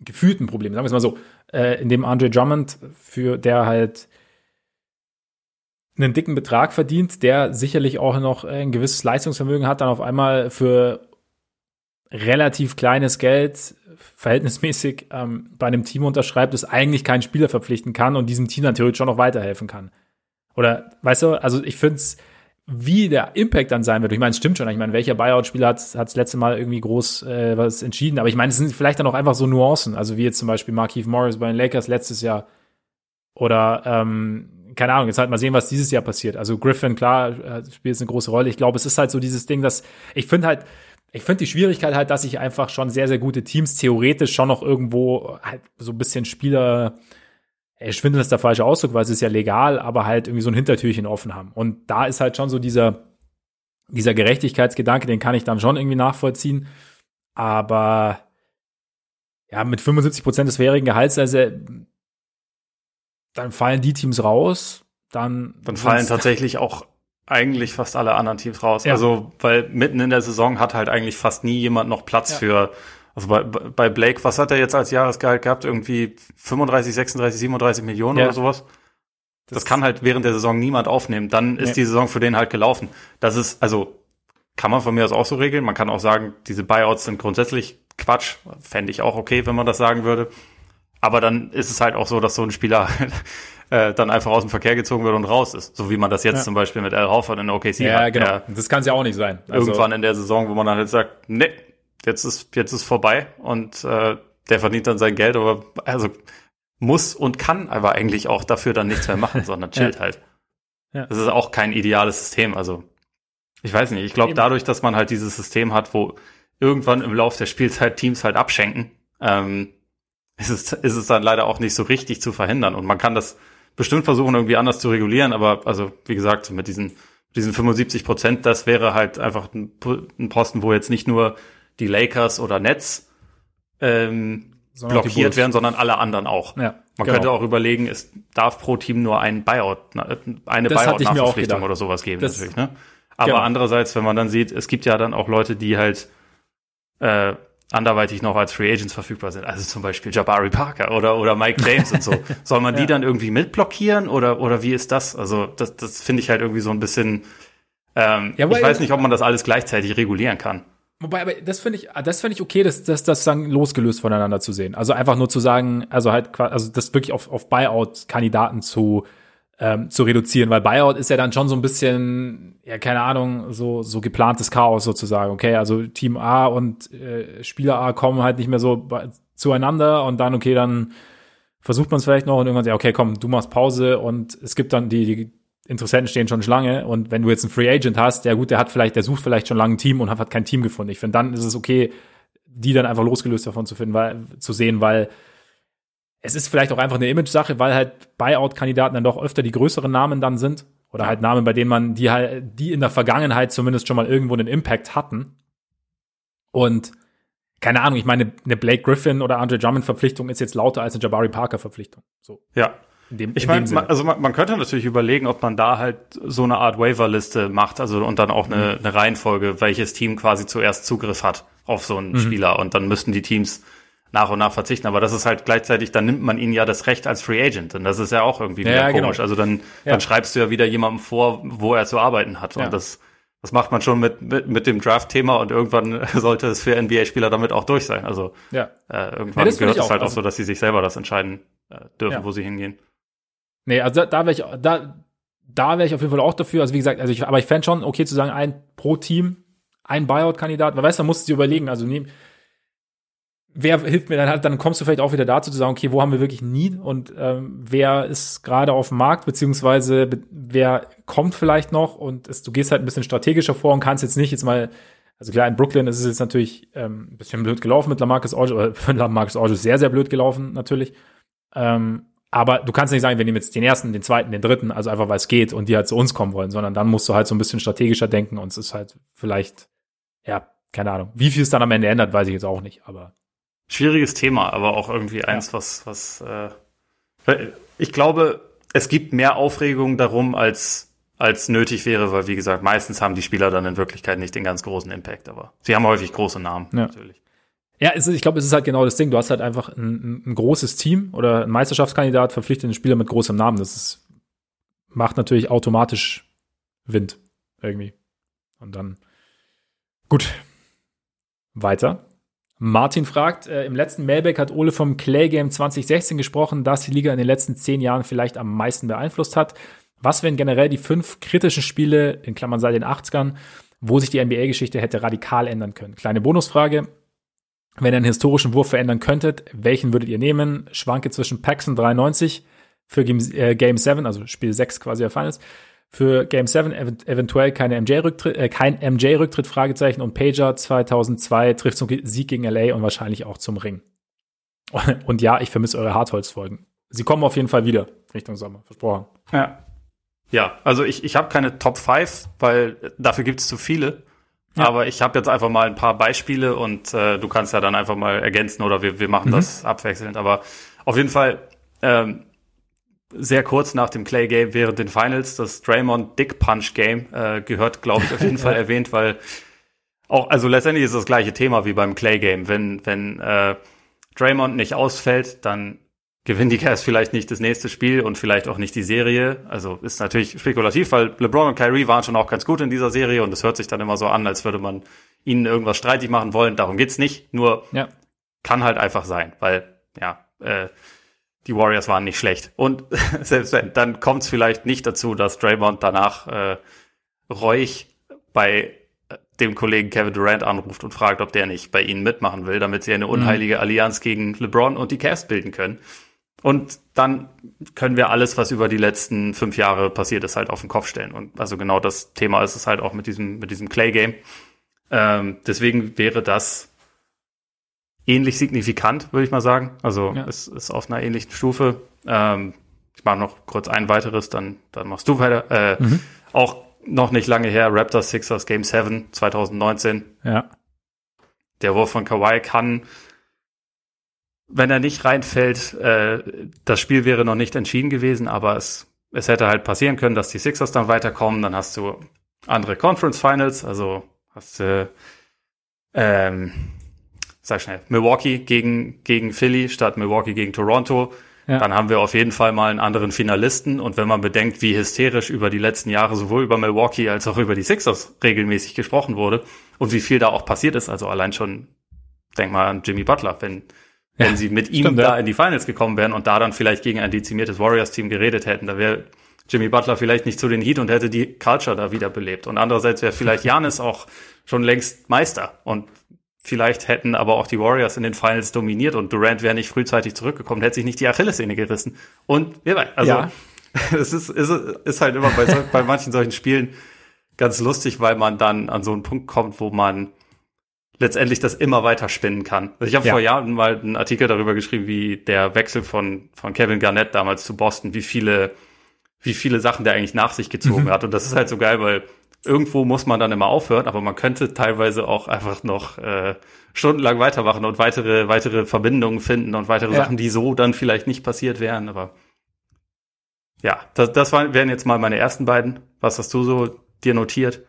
gefühlt ein Problem, sagen wir es mal so, äh, in dem Andre Drummond, für der halt einen dicken Betrag verdient, der sicherlich auch noch ein gewisses Leistungsvermögen hat, dann auf einmal für relativ kleines Geld verhältnismäßig ähm, bei einem Team unterschreibt, das eigentlich keinen Spieler verpflichten kann und diesem Team natürlich schon noch weiterhelfen kann. Oder, weißt du, also ich finde es, wie der Impact dann sein wird. Ich meine, es stimmt schon. Ich meine, welcher Buyout-Spieler hat das letzte Mal irgendwie groß äh, was entschieden? Aber ich meine, es sind vielleicht dann auch einfach so Nuancen. Also wie jetzt zum Beispiel Markieff Morris bei den Lakers letztes Jahr. Oder, ähm, keine Ahnung, jetzt halt mal sehen, was dieses Jahr passiert. Also Griffin, klar, spielt jetzt eine große Rolle. Ich glaube, es ist halt so dieses Ding, dass ich finde halt, ich finde die Schwierigkeit halt, dass sich einfach schon sehr, sehr gute Teams theoretisch schon noch irgendwo halt so ein bisschen Spieler... Schwindel ist der falsche Ausdruck, weil es ist ja legal, aber halt irgendwie so ein Hintertürchen offen haben. Und da ist halt schon so dieser, dieser Gerechtigkeitsgedanke, den kann ich dann schon irgendwie nachvollziehen. Aber ja, mit fünfundsiebzig Prozent des vorherigen Gehalts, also, dann fallen die Teams raus, dann... Dann fallen tatsächlich auch eigentlich fast alle anderen Teams raus. Ja. Also, weil mitten in der Saison hat halt eigentlich fast nie jemand noch Platz ja. für... Also bei, bei Blake, was hat er jetzt als Jahresgehalt gehabt? Irgendwie fünfunddreißig, sechsunddreißig, siebenunddreißig Millionen ja. oder sowas? Das, das kann halt während der Saison niemand aufnehmen. Dann ist nee. die Saison für den halt gelaufen. Das ist, also kann man von mir aus auch so regeln. Man kann auch sagen, diese Buyouts sind grundsätzlich Quatsch. Fände ich auch okay, wenn man das sagen würde. Aber dann ist es halt auch so, dass so ein Spieler äh, dann einfach aus dem Verkehr gezogen wird und raus ist. So wie man das jetzt ja. zum Beispiel mit Al Horford in O K C ja, hat. Genau. Ja, genau. Das kann es ja auch nicht sein. Also irgendwann in der Saison, wo man dann halt sagt, nee, Jetzt ist jetzt ist vorbei und äh, der verdient dann sein Geld, aber also muss und kann aber eigentlich auch dafür dann nichts mehr machen, sondern chillt ja. halt. Ja. Das ist auch kein ideales System. Also ich weiß nicht, ich glaube dadurch, dass man halt dieses System hat, wo irgendwann im Laufe der Spielzeit Teams halt abschenken, ähm, ist es ist es dann leider auch nicht so richtig zu verhindern. Und man kann das bestimmt versuchen, irgendwie anders zu regulieren, aber also wie gesagt, mit diesen, diesen fünfundsiebzig Prozent, das wäre halt einfach ein, ein Posten, wo jetzt nicht nur die Lakers oder Nets ähm, blockiert werden, sondern alle anderen auch. Ja, man genau. könnte auch überlegen, es darf pro Team nur einen Buyout, eine Buyout-Nachverpflichtung oder sowas geben, das, natürlich. Ne? Aber genau. andererseits, wenn man dann sieht, es gibt ja dann auch Leute, die halt äh, anderweitig noch als Free Agents verfügbar sind. Also zum Beispiel Jabari Parker oder oder Mike James und so. Soll man die ja. dann irgendwie mitblockieren oder oder wie ist das? Also das, das finde ich halt irgendwie so ein bisschen. Ähm, ja, ich weiß nicht, ob man das alles gleichzeitig regulieren kann. Wobei, aber das finde ich, das finde ich okay, das, das, das dann losgelöst voneinander zu sehen. Also einfach nur zu sagen, also halt, also das wirklich auf, auf Buyout-Kandidaten zu, ähm, zu reduzieren, weil Buyout ist ja dann schon so ein bisschen, ja, keine Ahnung, so, so geplantes Chaos sozusagen. Okay, also Team A und äh, Spieler A kommen halt nicht mehr so zueinander und dann, okay, dann versucht man es vielleicht noch und irgendwann sagt, okay, komm, du machst Pause und es gibt dann die, die, Interessenten stehen schon Schlange und wenn du jetzt einen Free Agent hast, ja gut, der hat vielleicht, der sucht vielleicht schon lange ein Team und hat, hat kein Team gefunden. Ich finde, dann ist es okay, die dann einfach losgelöst davon zu finden, weil, zu sehen, weil es ist vielleicht auch einfach eine Image-Sache, weil halt Buyout-Kandidaten dann doch öfter die größeren Namen dann sind oder halt Namen, bei denen man die halt, die in der Vergangenheit zumindest schon mal irgendwo einen Impact hatten. Und keine Ahnung, ich meine, eine Blake Griffin oder Andre Drummond-Verpflichtung ist jetzt lauter als eine Jabari Parker-Verpflichtung. So. Ja. Dem, ich meine, man, also man, man könnte natürlich überlegen, ob man da halt so eine Art Waiver-Liste macht, also und dann auch eine, eine Reihenfolge, welches Team quasi zuerst Zugriff hat auf so einen mhm. Spieler, und dann müssten die Teams nach und nach verzichten, aber das ist halt gleichzeitig, dann nimmt man ihnen ja das Recht als Free Agent, und das ist ja auch irgendwie wieder ja, komisch, genau. also dann, ja. dann schreibst du ja wieder jemandem vor, wo er zu arbeiten hat, ja. und das, das macht man schon mit, mit, mit dem Draft-Thema, und irgendwann sollte es für N B A-Spieler damit auch durch sein, also ja. äh, irgendwann ja, gehört es auch. halt also, auch so, dass sie sich selber das entscheiden äh, dürfen, ja. wo sie hingehen. Nee, also da, da wäre ich, da, da wäre ich auf jeden Fall auch dafür, also wie gesagt, also ich, aber ich fände schon okay zu sagen, ein pro Team, ein Buyout-Kandidat, man weiß, man muss sich überlegen, also nehmen, wer hilft mir dann halt, dann kommst du vielleicht auch wieder dazu zu sagen, okay, wo haben wir wirklich Need, und ähm, wer ist gerade auf dem Markt, beziehungsweise be- wer kommt vielleicht noch, und es, du gehst halt ein bisschen strategischer vor und kannst jetzt nicht jetzt mal, also klar, in Brooklyn ist es jetzt natürlich ähm, ein bisschen blöd gelaufen mit LaMarcus Aldridge, oder für LaMarcus Aldridge sehr, sehr blöd gelaufen natürlich, ähm, aber du kannst nicht sagen, wir nehmen jetzt den ersten, den zweiten, den dritten, also einfach, weil es geht und die halt zu uns kommen wollen, sondern dann musst du halt so ein bisschen strategischer denken, und es ist halt vielleicht, ja, keine Ahnung, wie viel es dann am Ende ändert, weiß ich jetzt auch nicht, aber schwieriges Thema, aber auch irgendwie eins, ja. was, was äh, ich glaube, es gibt mehr Aufregung darum, als, als nötig wäre, weil, wie gesagt, meistens haben die Spieler dann in Wirklichkeit nicht den ganz großen Impact, aber sie haben häufig große Namen, ja. natürlich. Ja, es ist, ich glaube, es ist halt genau das Ding, du hast halt einfach ein, ein großes Team oder ein Meisterschaftskandidat verpflichtet einen Spieler mit großem Namen, das ist, macht natürlich automatisch Wind irgendwie. Und dann, gut, weiter. Martin fragt, äh, im letzten Mailback hat Ole vom Clay Game zwanzig sechzehn gesprochen, dass die Liga in den letzten zehn Jahren vielleicht am meisten beeinflusst hat. Was wären generell die fünf kritischen Spiele, in Klammern seit den achtzigern, wo sich die N B A-Geschichte hätte radikal ändern können? Kleine Bonusfrage. Wenn ihr einen historischen Wurf verändern könntet, welchen würdet ihr nehmen? Schwanke zwischen Paxson dreiundneunzig für Game, äh, Game sieben, also Spiel sechs quasi der Finals, für Game sieben ev- eventuell keine M J-Rücktritt, äh, kein M J-Rücktritt, Fragezeichen, und Pager zweitausendzwei trifft zum Sieg gegen L A und wahrscheinlich auch zum Ring. Und ja, ich vermisse eure Hartholz-Folgen. Sie kommen auf jeden Fall wieder Richtung Sommer, versprochen. Ja, ja, also ich, ich habe keine Top fünf, weil dafür gibt es zu viele. Ja. Aber ich habe jetzt einfach mal ein paar Beispiele, und äh, du kannst ja dann einfach mal ergänzen, oder wir, wir machen mhm. das abwechselnd. Aber auf jeden Fall ähm, sehr kurz nach dem Clay-Game während den Finals, das Draymond-Dick-Punch-Game äh, gehört, glaube ich, auf jeden Fall erwähnt, weil auch, also letztendlich ist das gleiche Thema wie beim Clay-Game. Wenn, wenn äh, Draymond nicht ausfällt, dann gewinnen die Cavs vielleicht nicht das nächste Spiel und vielleicht auch nicht die Serie. Also ist natürlich spekulativ, weil LeBron und Kyrie waren schon auch ganz gut in dieser Serie, und es hört sich dann immer so an, als würde man ihnen irgendwas streitig machen wollen. Darum geht's nicht, nur ja. kann halt einfach sein, weil ja, äh, die Warriors waren nicht schlecht. Und selbst wenn, dann kommt's vielleicht nicht dazu, dass Draymond danach äh, reuig bei dem Kollegen Kevin Durant anruft und fragt, ob der nicht bei ihnen mitmachen will, damit sie eine unheilige mhm. Allianz gegen LeBron und die Cavs bilden können. Und dann können wir alles, was über die letzten fünf Jahre passiert ist, halt auf den Kopf stellen. Und also genau das Thema ist es halt auch mit diesem, mit diesem Clay-Game. Ähm, deswegen wäre das ähnlich signifikant, würde ich mal sagen. Also ja. es ist auf einer ähnlichen Stufe. Ähm, ich mache noch kurz ein weiteres, dann, dann machst du weiter. Äh, mhm. Auch noch nicht lange her, Raptors Sixers Game sieben zwanzig neunzehn. Ja. Der Wurf von Kawhi kann, wenn er nicht reinfällt, äh, das Spiel wäre noch nicht entschieden gewesen, aber es, es hätte halt passieren können, dass die Sixers dann weiterkommen. Dann hast du andere Conference Finals, also hast du, ähm, sag schnell, Milwaukee gegen, gegen Philly statt Milwaukee gegen Toronto. Ja. Dann haben wir auf jeden Fall mal einen anderen Finalisten. Und wenn man bedenkt, wie hysterisch über die letzten Jahre sowohl über Milwaukee als auch über die Sixers regelmäßig gesprochen wurde und wie viel da auch passiert ist, also allein schon, denk mal an Jimmy Butler, wenn Wenn ja, sie mit ihm stimmt, da ja. in die Finals gekommen wären und da dann vielleicht gegen ein dezimiertes Warriors-Team geredet hätten, da wäre Jimmy Butler vielleicht nicht zu den Heat und hätte die Culture da wieder belebt. Und andererseits wäre vielleicht Giannis auch schon längst Meister. Und vielleicht hätten aber auch die Warriors in den Finals dominiert und Durant wäre nicht frühzeitig zurückgekommen, hätte sich nicht die Achillessehne gerissen. Und wer weiß, also ja. es ist, ist, ist halt immer bei, so, bei manchen solchen Spielen ganz lustig, weil man dann an so einen Punkt kommt, wo man letztendlich das immer weiter spinnen kann. Also ich habe ja. vor Jahren mal einen Artikel darüber geschrieben, wie der Wechsel von von Kevin Garnett damals zu Boston, wie viele wie viele Sachen der eigentlich nach sich gezogen mhm. hat. Und das ist halt so geil, weil irgendwo muss man dann immer aufhören, aber man könnte teilweise auch einfach noch äh, stundenlang weitermachen und weitere weitere Verbindungen finden und weitere ja. Sachen, die so dann vielleicht nicht passiert wären. Aber Ja, das, das wären jetzt mal meine ersten beiden. Was hast du so dir notiert?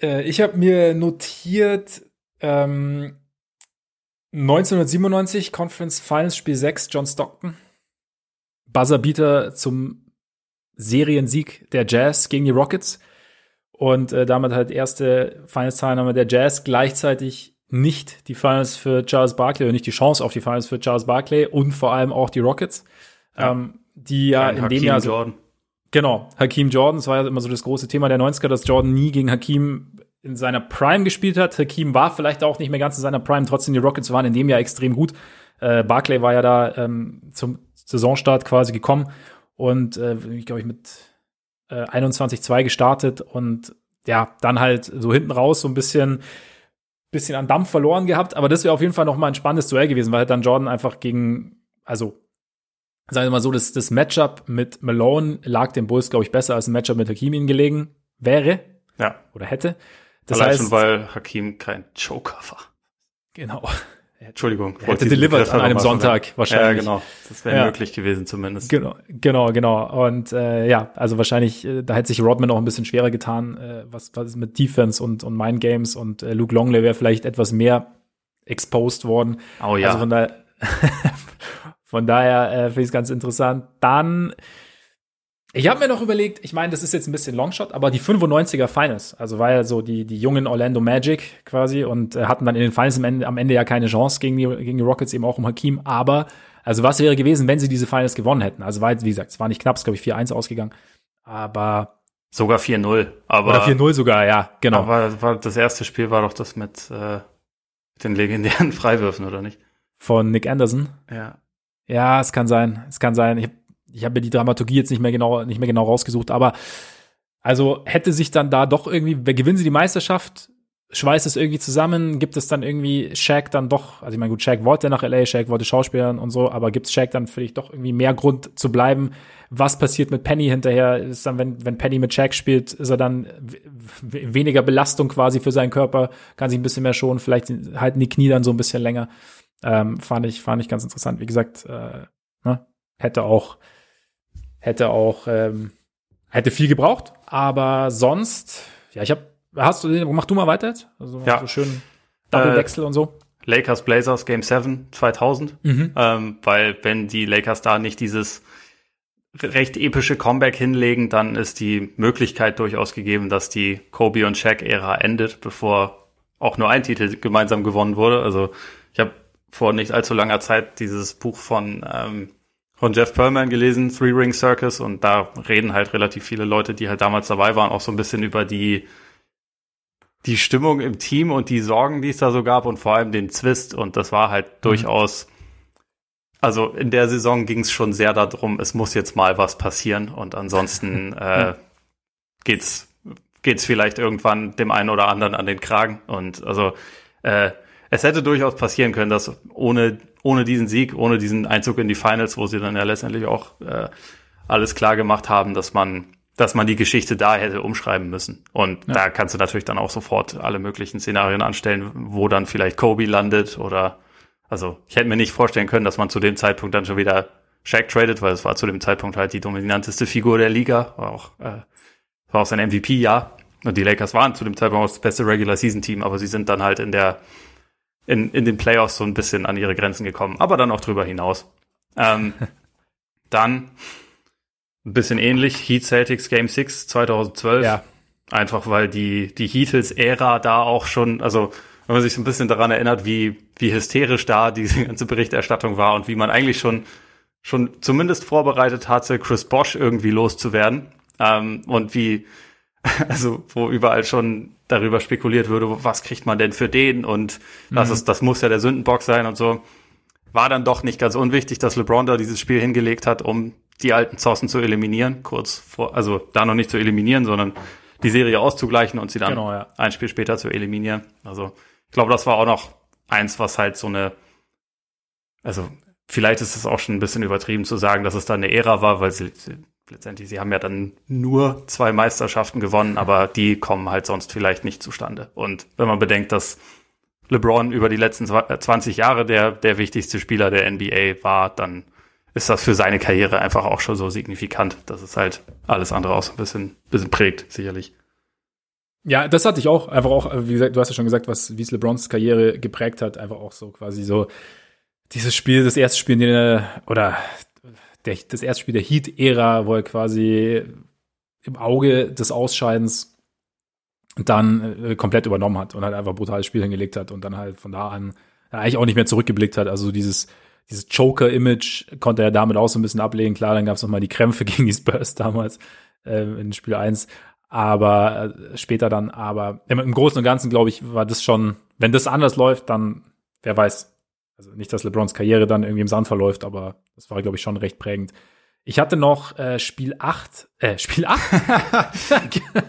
Äh, ich habe mir notiert ähm, neunzehnhundertsiebenundneunzig, Conference Finals, Spiel sechs, John Stockton. Buzzerbeater zum Seriensieg der Jazz gegen die Rockets. Und äh, damit halt erste Finals-Teilnahme der Jazz, gleichzeitig nicht die Finals für Charles Barkley, oder nicht die Chance auf die Finals für Charles Barkley und vor allem auch die Rockets. Ja. Ähm, die ja, ja in Hakeem dem Jahr so, Jordan. Genau, Hakeem Jordan, das war ja immer so das große Thema der neunziger, dass Jordan nie gegen Hakeem in seiner Prime gespielt hat. Hakeem war vielleicht auch nicht mehr ganz in seiner Prime, trotzdem die Rockets waren in dem Jahr extrem gut. Äh, Barkley war ja da ähm, zum Saisonstart quasi gekommen und äh, ich glaube ich mit äh, einundzwanzig zu zwei gestartet und ja, dann halt so hinten raus so ein bisschen bisschen an Dampf verloren gehabt, aber das wäre auf jeden Fall nochmal ein spannendes Duell gewesen, weil halt dann Jordan einfach gegen, also sagen wir mal so, das, das Matchup mit Malone lag den Bulls, glaube ich, besser als ein Matchup mit Hakeem ihnen gelegen wäre. Ja. Oder hätte. Das Allein heißt, schon, weil Hakeem kein Joker war. Genau. Entschuldigung. Er hätte delivered an einem Sonntag wahrscheinlich. Ja, genau. Das wäre ja möglich gewesen zumindest. Genau, genau, genau. Und äh, ja, also wahrscheinlich, äh, da hätte sich Rodman auch ein bisschen schwerer getan, äh, was, was mit Defense und, und Mind Games und äh, Luke Longley wäre vielleicht etwas mehr exposed worden. Oh ja. Also von daher Von daher äh, finde ich es ganz interessant. Dann, ich habe mir noch überlegt, ich meine, das ist jetzt ein bisschen Longshot, aber die fünfundneunziger Finals, also war ja so die, die jungen Orlando Magic quasi und äh, hatten dann in den Finals am Ende, am Ende ja keine Chance gegen die, gegen die Rockets, eben auch um Hakeem. Aber, also was wäre gewesen, wenn sie diese Finals gewonnen hätten? Also war jetzt, wie gesagt, es war nicht knapp, es ist, glaube ich, vier eins ausgegangen. Aber sogar vier null. Aber, oder vier null sogar, ja, genau. Aber war, das erste Spiel war doch das mit äh, den legendären Freiwürfen, oder nicht? Von Nick Anderson? Ja. Ja, es kann sein, es kann sein. Ich, ich habe mir die Dramaturgie jetzt nicht mehr genau, nicht mehr genau rausgesucht, aber also hätte sich dann da doch irgendwie, gewinnen sie die Meisterschaft, schweißt es irgendwie zusammen, gibt es dann irgendwie Shaq dann doch, also ich meine, gut, Shaq wollte nach L A, Shaq wollte Schauspielern und so, aber gibt es Shaq dann vielleicht doch irgendwie mehr Grund zu bleiben? Was passiert mit Penny hinterher? Ist dann, wenn, wenn Penny mit Shaq spielt, ist er dann w- weniger Belastung quasi für seinen Körper, kann sich ein bisschen mehr schonen, vielleicht halten die Knie dann so ein bisschen länger. Ähm, fand ich, fand ich ganz interessant. Wie gesagt, äh, ne? hätte auch, hätte auch, ähm, hätte viel gebraucht. Aber sonst, ja, ich habe, hast du, mach du mal weiter jetzt? Also, ja. So schön Double-Wechsel äh, und so. Lakers, Blazers, Game sieben, zweitausend. Mhm. Ähm, weil wenn die Lakers da nicht dieses recht epische Comeback hinlegen, dann ist die Möglichkeit durchaus gegeben, dass die Kobe- und Shaq-Ära endet, bevor auch nur ein Titel gemeinsam gewonnen wurde. Also, ich habe vor nicht allzu langer Zeit dieses Buch von ähm, von Jeff Perlman gelesen, Three Ring Circus, und da reden halt relativ viele Leute, die halt damals dabei waren, auch so ein bisschen über die die Stimmung im Team und die Sorgen, die es da so gab und vor allem den Zwist, und das war halt mhm. durchaus, also in der Saison ging es schon sehr darum, es muss jetzt mal was passieren und ansonsten äh, mhm. geht's geht's vielleicht irgendwann dem einen oder anderen an den Kragen, und also äh, es hätte durchaus passieren können, dass ohne ohne diesen Sieg, ohne diesen Einzug in die Finals, wo sie dann ja letztendlich auch äh, alles klar gemacht haben, dass man dass man die Geschichte da hätte umschreiben müssen. Und ja, da kannst du natürlich dann auch sofort alle möglichen Szenarien anstellen, wo dann vielleicht Kobe landet oder, also ich hätte mir nicht vorstellen können, dass man zu dem Zeitpunkt dann schon wieder Shaq tradet, weil es war zu dem Zeitpunkt halt die dominanteste Figur der Liga, war auch äh, war auch sein M V P-Jahr. Und die Lakers waren zu dem Zeitpunkt auch das beste Regular-Season-Team, aber sie sind dann halt in der in in den Playoffs so ein bisschen an ihre Grenzen gekommen, aber dann auch drüber hinaus. Ähm, dann ein bisschen ähnlich, Heat Celtics Game sechs zweitausendzwölf. Ja. Einfach weil die die Heatles-Ära da auch schon, also wenn man sich so ein bisschen daran erinnert, wie wie hysterisch da diese ganze Berichterstattung war und wie man eigentlich schon schon zumindest vorbereitet hatte, Chris Bosh irgendwie loszuwerden, ähm, und wie, also wo überall schon darüber spekuliert würde, was kriegt man denn für den, und das mhm. ist, das muss ja der Sündenbock sein und so. War dann doch nicht ganz unwichtig, dass LeBron da dieses Spiel hingelegt hat, um die alten Zossen zu eliminieren, kurz vor, also da noch nicht zu eliminieren, sondern die Serie auszugleichen und sie dann genau, ja. ein Spiel später zu eliminieren. Also ich glaube, das war auch noch eins, was halt so eine, also vielleicht ist es auch schon ein bisschen übertrieben zu sagen, dass es da eine Ära war, weil sie, sie letztendlich, sie haben ja dann nur zwei Meisterschaften gewonnen, aber die kommen halt sonst vielleicht nicht zustande. Und wenn man bedenkt, dass LeBron über die letzten zwanzig Jahre der der wichtigste Spieler der N B A war, dann ist das für seine Karriere einfach auch schon so signifikant, dass es halt alles andere auch so ein bisschen, bisschen prägt, sicherlich. Ja, das hatte ich auch. Einfach auch, wie gesagt, du hast ja schon gesagt, was, wie es LeBrons Karriere geprägt hat, einfach auch so quasi so dieses Spiel, das erste Spiel, in der, oder der, das erste Spiel der Heat-Ära, wo er quasi im Auge des Ausscheidens dann äh, komplett übernommen hat und halt einfach ein brutales Spiel hingelegt hat und dann halt von da an eigentlich auch nicht mehr zurückgeblickt hat. Also dieses dieses Joker-Image konnte er damit auch so ein bisschen ablegen. Klar, dann gab es nochmal die Krämpfe gegen die Spurs damals äh, in Spiel eins. Aber äh, später dann, aber im, im Großen und Ganzen, glaube ich, war das schon, wenn das anders läuft, dann, wer weiß. Also nicht, dass LeBrons Karriere dann irgendwie im Sand verläuft, aber das war, glaube ich, schon recht prägend. Ich hatte noch äh, Spiel acht, äh, Spiel acht?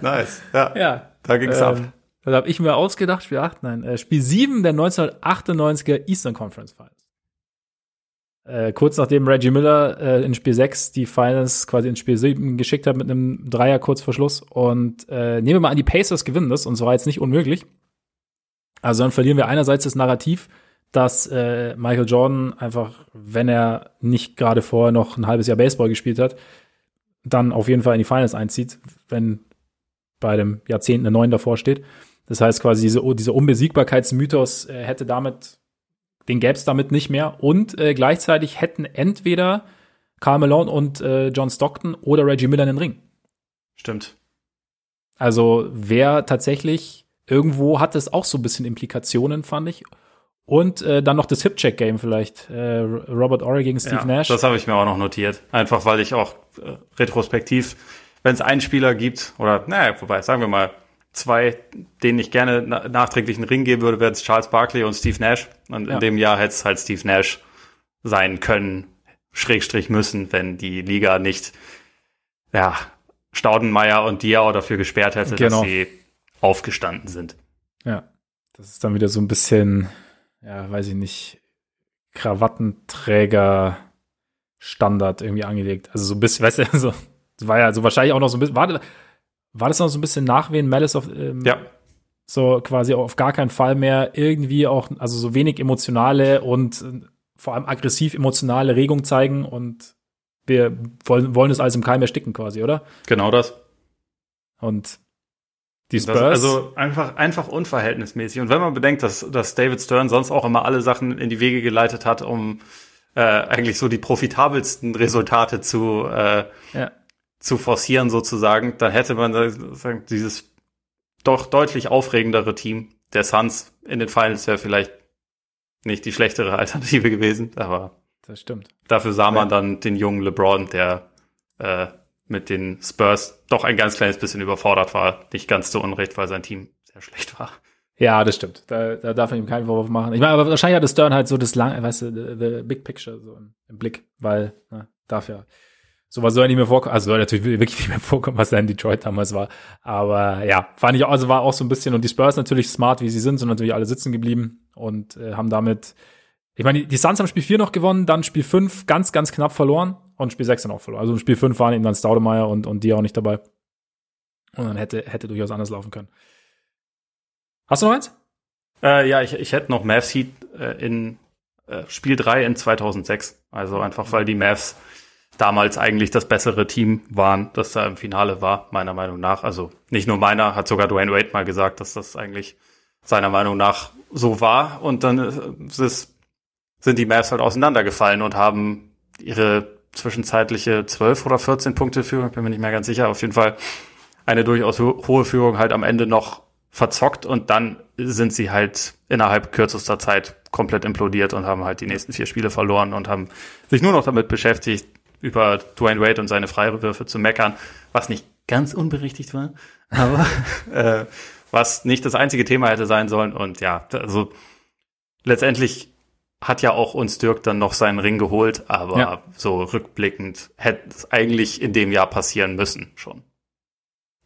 Nice, ja, ja. Da ging's ähm, ab. Da habe ich mir ausgedacht, Spiel acht, nein, äh, Spiel sieben der neunzehnhundertachtundneunziger Eastern Conference Finals. Äh, kurz nachdem Reggie Miller äh, in Spiel sechs die Finals quasi in Spiel sieben geschickt hat mit einem Dreier kurz vor Schluss. Und äh, nehmen wir mal an, die Pacers gewinnen das, und es war jetzt nicht unmöglich. Also dann verlieren wir einerseits das Narrativ, dass äh, Michael Jordan einfach, wenn er nicht gerade vorher noch ein halbes Jahr Baseball gespielt hat, dann auf jeden Fall in die Finals einzieht, wenn bei dem Jahrzehnt eine neun davor steht. Das heißt quasi, diese, dieser Unbesiegbarkeitsmythos äh, hätte damit Den gäbe es damit nicht mehr. Und äh, gleichzeitig hätten entweder Karl Malone und äh, John Stockton oder Reggie Miller einen Ring. Stimmt. Also wer tatsächlich, irgendwo hat es auch so ein bisschen Implikationen, fand ich. Und äh, dann noch das Hip-Check-Game vielleicht. Äh, Robert Horry gegen Steve ja, Nash. Das habe ich mir auch noch notiert. Einfach, weil ich auch äh, retrospektiv, wenn es einen Spieler gibt, oder naja, wobei, sagen wir mal, zwei, denen ich gerne na- nachträglich einen Ring geben würde, wären es Charles Barkley und Steve Nash. Und ja. In dem Jahr hätte es halt Steve Nash sein können, Schrägstrich müssen, wenn die Liga nicht ja, Staudenmeier und Diao dafür gesperrt hätte, genau, dass sie aufgestanden sind. Ja, das ist dann wieder so ein bisschen, ja, weiß ich nicht, Krawattenträger-Standard irgendwie angelegt. Also so ein bisschen, weißt du, so, das war ja so wahrscheinlich auch noch so ein bisschen, warte, war das noch so ein bisschen Nachwehen, Malice of, ähm, ja. so quasi auf gar keinen Fall mehr irgendwie auch, also so wenig emotionale und äh, vor allem aggressiv emotionale Regung zeigen und wir wollen, wollen es alles im Keim ersticken quasi, oder? Genau das. Und die Spurs. Das, also einfach, einfach unverhältnismäßig. Und wenn man bedenkt, dass, dass David Stern sonst auch immer alle Sachen in die Wege geleitet hat, um äh, eigentlich so die profitabelsten Resultate zu äh, ja. zu forcieren sozusagen, dann hätte man dieses doch deutlich aufregendere Team der Suns in den Finals wäre vielleicht nicht die schlechtere Alternative gewesen, aber das stimmt. Dafür sah man dann den jungen LeBron, der äh, mit den Spurs doch ein ganz kleines bisschen überfordert war, nicht ganz zu Unrecht, weil sein Team sehr schlecht war. Ja, das stimmt. Da, da darf man ihm keinen Vorwurf machen. Ich meine, aber wahrscheinlich hatte Stern halt so das lange, weißt du, the, the big picture so im, im Blick, weil na, darf ja sowas soll ja nicht mehr vorkommen, also soll natürlich wirklich nicht mehr vorkommen, was da in Detroit damals war. Aber ja, fand ich auch, also war auch so ein bisschen, und die Spurs natürlich smart, wie sie sind, sind natürlich alle sitzen geblieben und äh, haben damit, ich meine, die, die Suns haben Spiel vier noch gewonnen, dann Spiel fünf ganz, ganz knapp verloren und Spiel sechs dann auch verloren. Also im Spiel fünf waren eben dann Stoudemire und, und die auch nicht dabei. Und dann hätte, hätte durchaus anders laufen können. Hast du noch eins? Äh, ja, ich, ich hätte noch Mavs Heat äh, in äh, Spiel drei in zweitausendsechs. Also einfach, weil die Mavs damals eigentlich das bessere Team waren, das da im Finale war, meiner Meinung nach. Also nicht nur meiner, hat sogar Dwayne Wade mal gesagt, dass das eigentlich seiner Meinung nach so war. Und dann ist, sind die Mavs halt auseinandergefallen und haben ihre zwischenzeitliche zwölf oder vierzehn Punkte Führung, bin mir nicht mehr ganz sicher, auf jeden Fall eine durchaus hohe Führung halt am Ende noch verzockt. Und dann sind sie halt innerhalb kürzester Zeit komplett implodiert und haben halt die nächsten vier Spiele verloren und haben sich nur noch damit beschäftigt, über Dwayne Wade und seine Freiwürfe zu meckern, was nicht ganz unberechtigt war, aber äh, was nicht das einzige Thema hätte sein sollen. Und ja, also letztendlich hat ja auch uns Dirk dann noch seinen Ring geholt, aber ja, so rückblickend hätte es eigentlich in dem Jahr passieren müssen schon.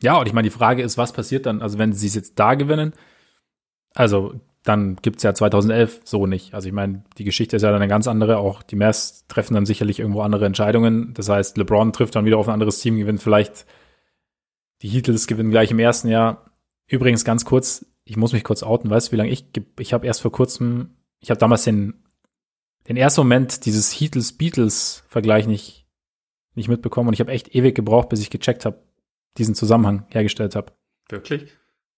Ja, und ich meine, die Frage ist, was passiert dann? Also wenn sie es jetzt da gewinnen, also dann gibt's ja zweitausendelf so nicht. Also ich meine, die Geschichte ist ja dann eine ganz andere. Auch die Mavs treffen dann sicherlich irgendwo andere Entscheidungen. Das heißt, LeBron trifft dann wieder auf ein anderes Team, gewinnt vielleicht die Heatles, gewinnen gleich im ersten Jahr. Übrigens ganz kurz, ich muss mich kurz outen, weißt du, wie lange ich, ich habe erst vor kurzem, ich habe damals den, den ersten Moment dieses Heatles-Beatles-Vergleich nicht, nicht mitbekommen. Und ich habe echt ewig gebraucht, bis ich gecheckt habe, diesen Zusammenhang hergestellt habe. Wirklich?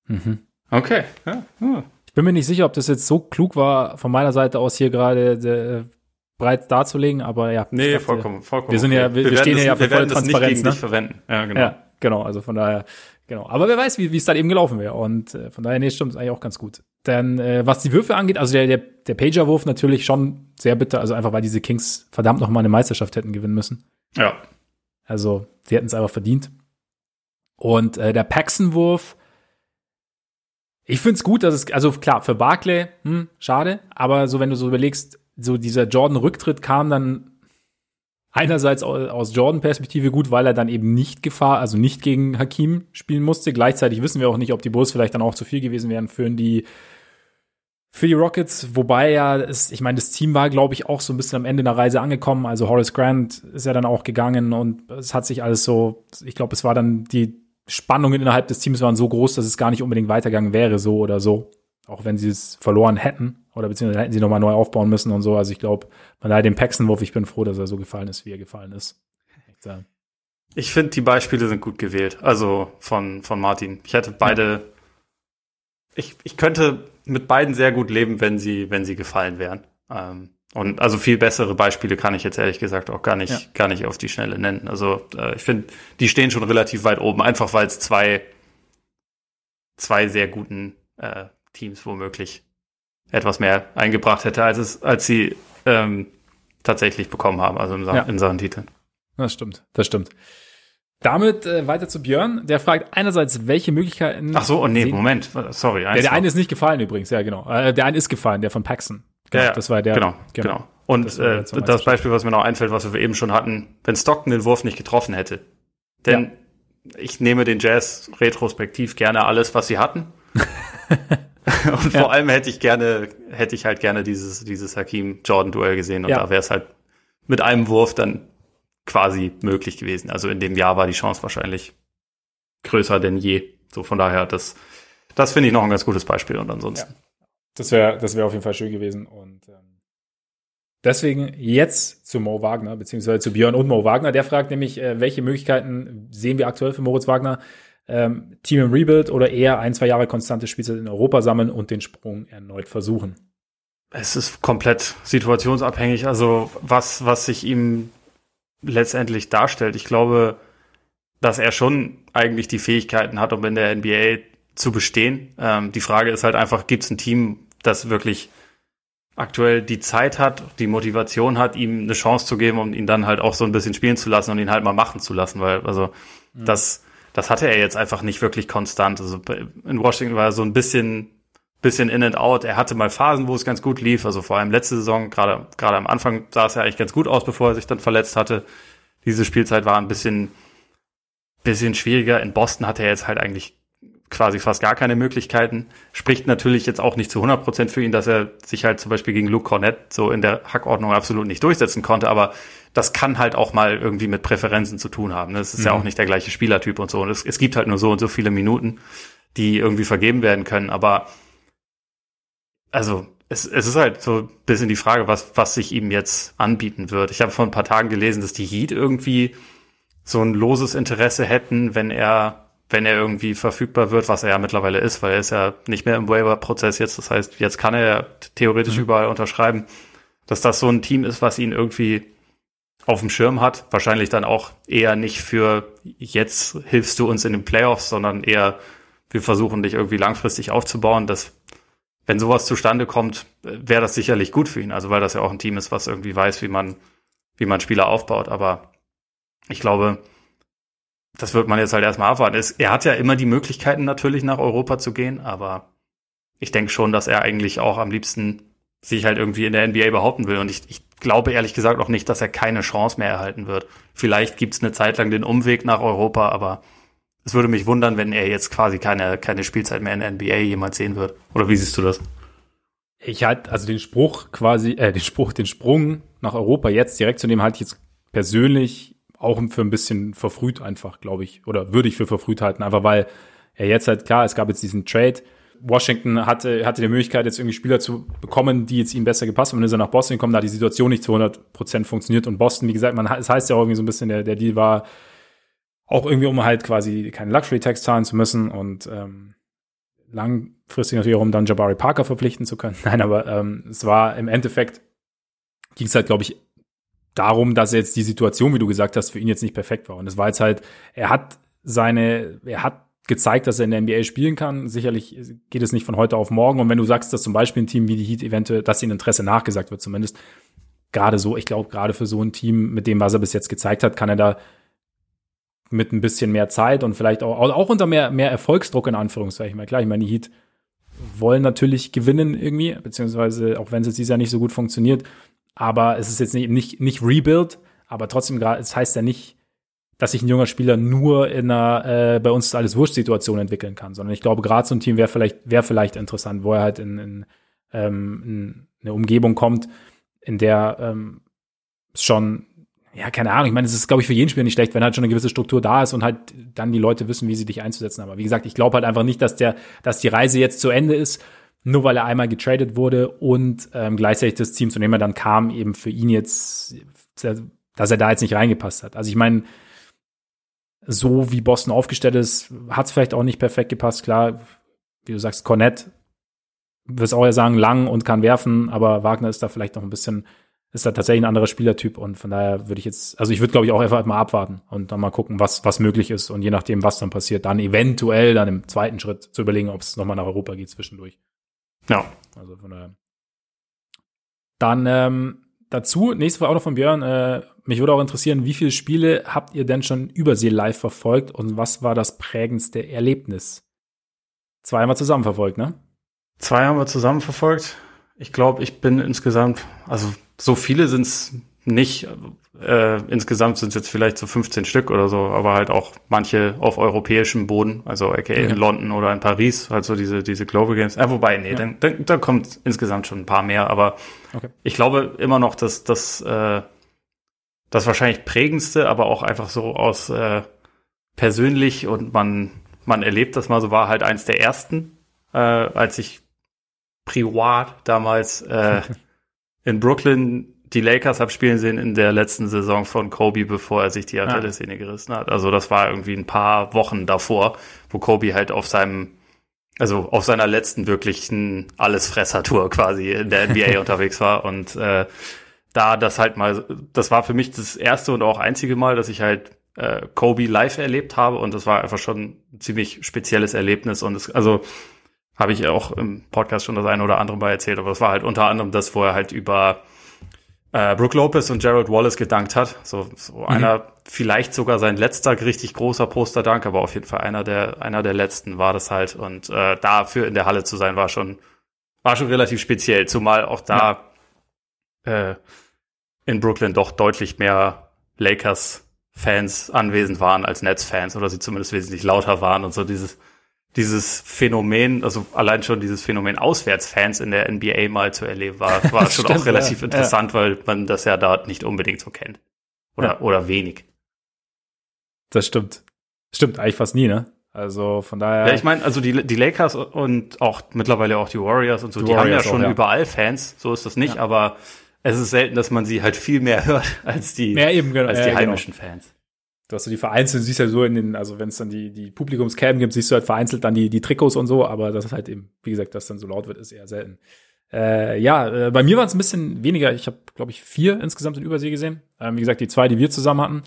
Mhm. Okay. Ja. Ja. Ich bin mir nicht sicher, ob das jetzt so klug war, von meiner Seite aus hier gerade breit darzulegen, aber ja. Nee, dachte, vollkommen, vollkommen. Wir sind ja, wir, wir, wir stehen das, ja für volle Transparenz. Wir werden das nicht gegen dich verwenden. Ja, genau. Ja, genau, also von daher, genau. Aber wer weiß, wie es dann eben gelaufen wäre. Und äh, von daher, nee, stimmt, ist eigentlich auch ganz gut. Denn äh, was die Würfe angeht, also der, der, der Pager-Wurf natürlich schon sehr bitter, also einfach, weil diese Kings verdammt noch mal eine Meisterschaft hätten gewinnen müssen. Ja. Also, sie hätten es einfach verdient. Und äh, der Paxson-Wurf, ich finde es gut, dass es, also klar, für Barkley, hm, schade, aber so, wenn du so überlegst, so dieser Jordan-Rücktritt kam dann einerseits aus Jordan-Perspektive gut, weil er dann eben nicht Gefahr, also nicht gegen Hakeem spielen musste. Gleichzeitig wissen wir auch nicht, ob die Bulls vielleicht dann auch zu viel gewesen wären für die, für die Rockets. Wobei ja, es, ich meine, das Team war, glaube ich, auch so ein bisschen am Ende der Reise angekommen. Also Horace Grant ist ja dann auch gegangen und es hat sich alles so, ich glaube, es war dann, die Spannungen innerhalb des Teams waren so groß, dass es gar nicht unbedingt weitergegangen wäre, so oder so. Auch wenn sie es verloren hätten oder beziehungsweise hätten sie nochmal neu aufbauen müssen und so. Also ich glaube, man hat den Paxson-Wurf, ich bin froh, dass er so gefallen ist, wie er gefallen ist. Ich finde, die Beispiele sind gut gewählt, also von, von Martin. Ich hätte beide, ja. ich, ich könnte mit beiden sehr gut leben, wenn sie, wenn sie gefallen wären. Ähm, und also viel bessere Beispiele kann ich jetzt ehrlich gesagt auch gar nicht, ja. gar nicht auf die Schnelle nennen. Also äh, ich finde, die stehen schon relativ weit oben, einfach weil es zwei, zwei sehr guten äh, Teams womöglich etwas mehr eingebracht hätte, als es, als sie ähm, tatsächlich bekommen haben, also im Sa- ja. in Sachen Titeln. Das stimmt, das stimmt. Damit äh, weiter zu Björn, der fragt einerseits, welche Möglichkeiten... Ach so, oh nee, sehen. Moment, sorry. Der, der eine ist nicht gefallen übrigens, ja genau. Äh, der eine ist gefallen, der von Paxson. Genau, ja, das war der. Genau, genau. genau. Und das, äh, das Beispiel, was mir noch einfällt, was wir eben schon hatten, wenn Stockton den Wurf nicht getroffen hätte. Denn ja. ich nehme den Jazz retrospektiv gerne alles, was sie hatten. Und ja. vor allem hätte ich gerne, hätte ich halt gerne dieses, dieses Hakeem-Jordan-Duell gesehen. Und ja. da wäre es halt mit einem Wurf dann quasi möglich gewesen. Also in dem Jahr war die Chance wahrscheinlich größer denn je. So von daher, das, das finde ich noch ein ganz gutes Beispiel. Und ansonsten. Ja. Das wäre, das wäre auf jeden Fall schön gewesen. Und ähm, deswegen jetzt zu Mo Wagner, beziehungsweise zu Björn und Mo Wagner. Der fragt nämlich, äh, welche Möglichkeiten sehen wir aktuell für Moritz Wagner? Ähm, Team im Rebuild oder eher ein, zwei Jahre konstante Spielzeit in Europa sammeln und den Sprung erneut versuchen? Es ist komplett situationsabhängig, also was, was sich ihm letztendlich darstellt. Ich glaube, dass er schon eigentlich die Fähigkeiten hat, um in der N B A zu bestehen. Ähm, die Frage ist halt einfach, gibt es ein Team, das wirklich aktuell die Zeit hat, die Motivation hat, ihm eine Chance zu geben, um ihn dann halt auch so ein bisschen spielen zu lassen und ihn halt mal machen zu lassen, weil also mhm. das Das hatte er jetzt einfach nicht wirklich konstant. Also in Washington war er so ein bisschen, bisschen in and out. Er hatte mal Phasen, wo es ganz gut lief. Also vor allem letzte Saison, gerade, gerade am Anfang sah es ja eigentlich ganz gut aus, bevor er sich dann verletzt hatte. Diese Spielzeit war ein bisschen, bisschen schwieriger. In Boston hatte er jetzt halt eigentlich quasi fast gar keine Möglichkeiten. Spricht natürlich jetzt auch nicht zu hundert Prozent für ihn, dass er sich halt zum Beispiel gegen Luke Cornett so in der Hackordnung absolut nicht durchsetzen konnte. Aber das kann halt auch mal irgendwie mit Präferenzen zu tun haben. Das ist mhm. ja auch nicht der gleiche Spielertyp und so. Und es, es gibt halt nur so und so viele Minuten, die irgendwie vergeben werden können. Aber also es, es ist halt so ein bisschen die Frage, was, was sich ihm jetzt anbieten wird. Ich habe vor ein paar Tagen gelesen, dass die Heat irgendwie so ein loses Interesse hätten, wenn er wenn er irgendwie verfügbar wird, was er ja mittlerweile ist, weil er ist ja nicht mehr im Waiver-Prozess jetzt. Das heißt, jetzt kann er ja theoretisch mhm. überall unterschreiben, dass das so ein Team ist, was ihn irgendwie auf dem Schirm hat. Wahrscheinlich dann auch eher nicht für jetzt hilfst du uns in den Playoffs, sondern eher wir versuchen dich irgendwie langfristig aufzubauen. Das, wenn sowas zustande kommt, wäre das sicherlich gut für ihn. Also weil das ja auch ein Team ist, was irgendwie weiß, wie man, wie man Spieler aufbaut. Aber ich glaube, das wird man jetzt halt erstmal abwarten. Es, er hat ja immer die Möglichkeiten natürlich nach Europa zu gehen, aber ich denke schon, dass er eigentlich auch am liebsten sich halt irgendwie in der N B A behaupten will. Und ich, ich glaube ehrlich gesagt auch nicht, dass er keine Chance mehr erhalten wird. Vielleicht gibt es eine Zeit lang den Umweg nach Europa, aber es würde mich wundern, wenn er jetzt quasi keine, keine Spielzeit mehr in der N B A jemals sehen wird. Oder wie siehst du das? Ich halt, also den Spruch quasi, äh, den Spruch, den Sprung nach Europa jetzt direkt zu nehmen, halte ich jetzt persönlich auch für ein bisschen verfrüht einfach, glaube ich. Oder würde ich für verfrüht halten. Einfach weil er jetzt halt, klar, es gab jetzt diesen Trade, Washington hatte, hatte die Möglichkeit, jetzt irgendwie Spieler zu bekommen, die jetzt ihm besser gepasst haben. Und dann ist er nach Boston gekommen, da hat die Situation nicht zu hundert Prozent funktioniert. Und Boston, wie gesagt, man, es heißt ja auch irgendwie so ein bisschen, der, der Deal war auch irgendwie, um halt quasi keine Luxury-Tax zahlen zu müssen und ähm, langfristig natürlich auch, um dann Jabari Parker verpflichten zu können. Nein, aber ähm, es war im Endeffekt, ging es halt, glaube ich, darum, dass jetzt die Situation, wie du gesagt hast, für ihn jetzt nicht perfekt war. Und es war jetzt halt, er hat seine, er hat gezeigt, dass er in der N B A spielen kann. Sicherlich geht es nicht von heute auf morgen. Und wenn du sagst, dass zum Beispiel ein Team wie die Heat eventuell, dass ihnen Interesse nachgesagt wird, zumindest gerade so, ich glaube, gerade für so ein Team, mit dem, was er bis jetzt gezeigt hat, kann er da mit ein bisschen mehr Zeit und vielleicht auch, auch unter mehr, mehr Erfolgsdruck in Anführungszeichen. Weil klar, ich meine, die Heat wollen natürlich gewinnen irgendwie, beziehungsweise auch wenn es jetzt dieses Jahr nicht so gut funktioniert. Aber es ist jetzt nicht, nicht, nicht Rebuild, aber trotzdem gerade, es heißt ja nicht, dass sich ein junger Spieler nur in einer äh, bei uns ist alles Wurscht-Situation entwickeln kann, sondern ich glaube, gerade so ein Team wäre vielleicht, wäre vielleicht interessant, wo er halt in, in, ähm, in eine Umgebung kommt, in der ähm, schon, ja, keine Ahnung, ich meine, es ist, glaube ich, für jeden Spieler nicht schlecht, wenn halt schon eine gewisse Struktur da ist und halt dann die Leute wissen, wie sie dich einzusetzen haben. Aber wie gesagt, ich glaube halt einfach nicht, dass der, dass die Reise jetzt zu Ende ist, nur weil er einmal getradet wurde und ähm, gleichzeitig das Team, zu dem er dann kam, eben für ihn jetzt, dass er da jetzt nicht reingepasst hat. Also ich meine, so wie Boston aufgestellt ist, hat es vielleicht auch nicht perfekt gepasst. Klar, wie du sagst, Cornette, wirst auch ja sagen, lang und kann werfen, aber Wagner ist da vielleicht noch ein bisschen, ist da tatsächlich ein anderer Spielertyp und von daher würde ich jetzt, also ich würde, glaube ich, auch einfach mal abwarten und dann mal gucken, was, was möglich ist und je nachdem, was dann passiert, dann eventuell dann im zweiten Schritt zu überlegen, ob es nochmal nach Europa geht zwischendurch. Ja. Also von daher. Dann, ähm, dazu, nächste Frage auch noch von Björn. Äh, mich würde auch interessieren, wie viele Spiele habt ihr denn schon Übersee live verfolgt und was war das prägendste Erlebnis? Zwei haben wir zusammen verfolgt, ne? Zwei haben wir zusammen verfolgt. Ich glaube, ich bin insgesamt, also so viele sind es nicht. Äh, insgesamt sind es jetzt vielleicht so fünfzehn Stück oder so, aber halt auch manche auf europäischem Boden, also aka ja. in London oder in Paris, halt so diese, diese Global Games. Äh, wobei, nee, ja. dann, dann, dann kommt insgesamt schon ein paar mehr, aber okay. Ich glaube immer noch, dass das äh, das wahrscheinlich prägendste, aber auch einfach so aus äh, persönlich und man man erlebt das mal so, war halt eins der ersten, äh, als ich privat damals äh, in Brooklyn die Lakers habe spielen sehen in der letzten Saison von Kobe, bevor er sich die Achillessehne gerissen hat. Also das war irgendwie ein paar Wochen davor, wo Kobe halt auf seinem, also auf seiner letzten wirklichen Allesfresser-Tour quasi in der N B A unterwegs war. Und äh, da das halt mal, das war für mich das erste und auch einzige Mal, dass ich halt äh, Kobe live erlebt habe. Und das war einfach schon ein ziemlich spezielles Erlebnis. Und es, also habe ich auch im Podcast schon das eine oder andere Mal erzählt. Aber das war halt unter anderem das, wo er halt über Uh, Brook Lopez und Jared Wallace gedankt hat. So, so mhm. einer, vielleicht sogar sein letzter richtig großer Posterdank, aber auf jeden Fall einer der einer der letzten war das halt. Und äh, dafür in der Halle zu sein, war schon war schon relativ speziell. Zumal auch da ja. äh, in Brooklyn doch deutlich mehr Lakers-Fans anwesend waren als Nets-Fans oder sie zumindest wesentlich lauter waren und so dieses Dieses Phänomen, also allein schon dieses Phänomen Auswärtsfans in der N B A mal zu erleben, war, war schon Stimmt, auch relativ ja, interessant, ja. weil man das ja da nicht unbedingt so kennt. Oder, ja. oder wenig. Das stimmt. Stimmt eigentlich fast nie, ne? Also von daher. Ja, ich meine, also die, die Lakers und auch mittlerweile auch die Warriors und so, die, die Warriors haben ja schon auch, ja. überall Fans, so ist das nicht, ja. aber es ist selten, dass man sie halt viel mehr hört als die, ja, eben, genau. als die ja, heimischen genau. Fans. Du hast so die vereinzelt, siehst ja so in den, also wenn es dann die, die Publikumscam gibt, siehst du halt vereinzelt dann die, die Trikots und so, aber das ist halt eben, wie gesagt, dass dann so laut wird, ist eher selten. Äh, ja, äh, bei mir war es ein bisschen weniger. Ich habe, glaube ich, vier insgesamt in Übersee gesehen. Ähm, wie gesagt, die zwei, die wir zusammen hatten.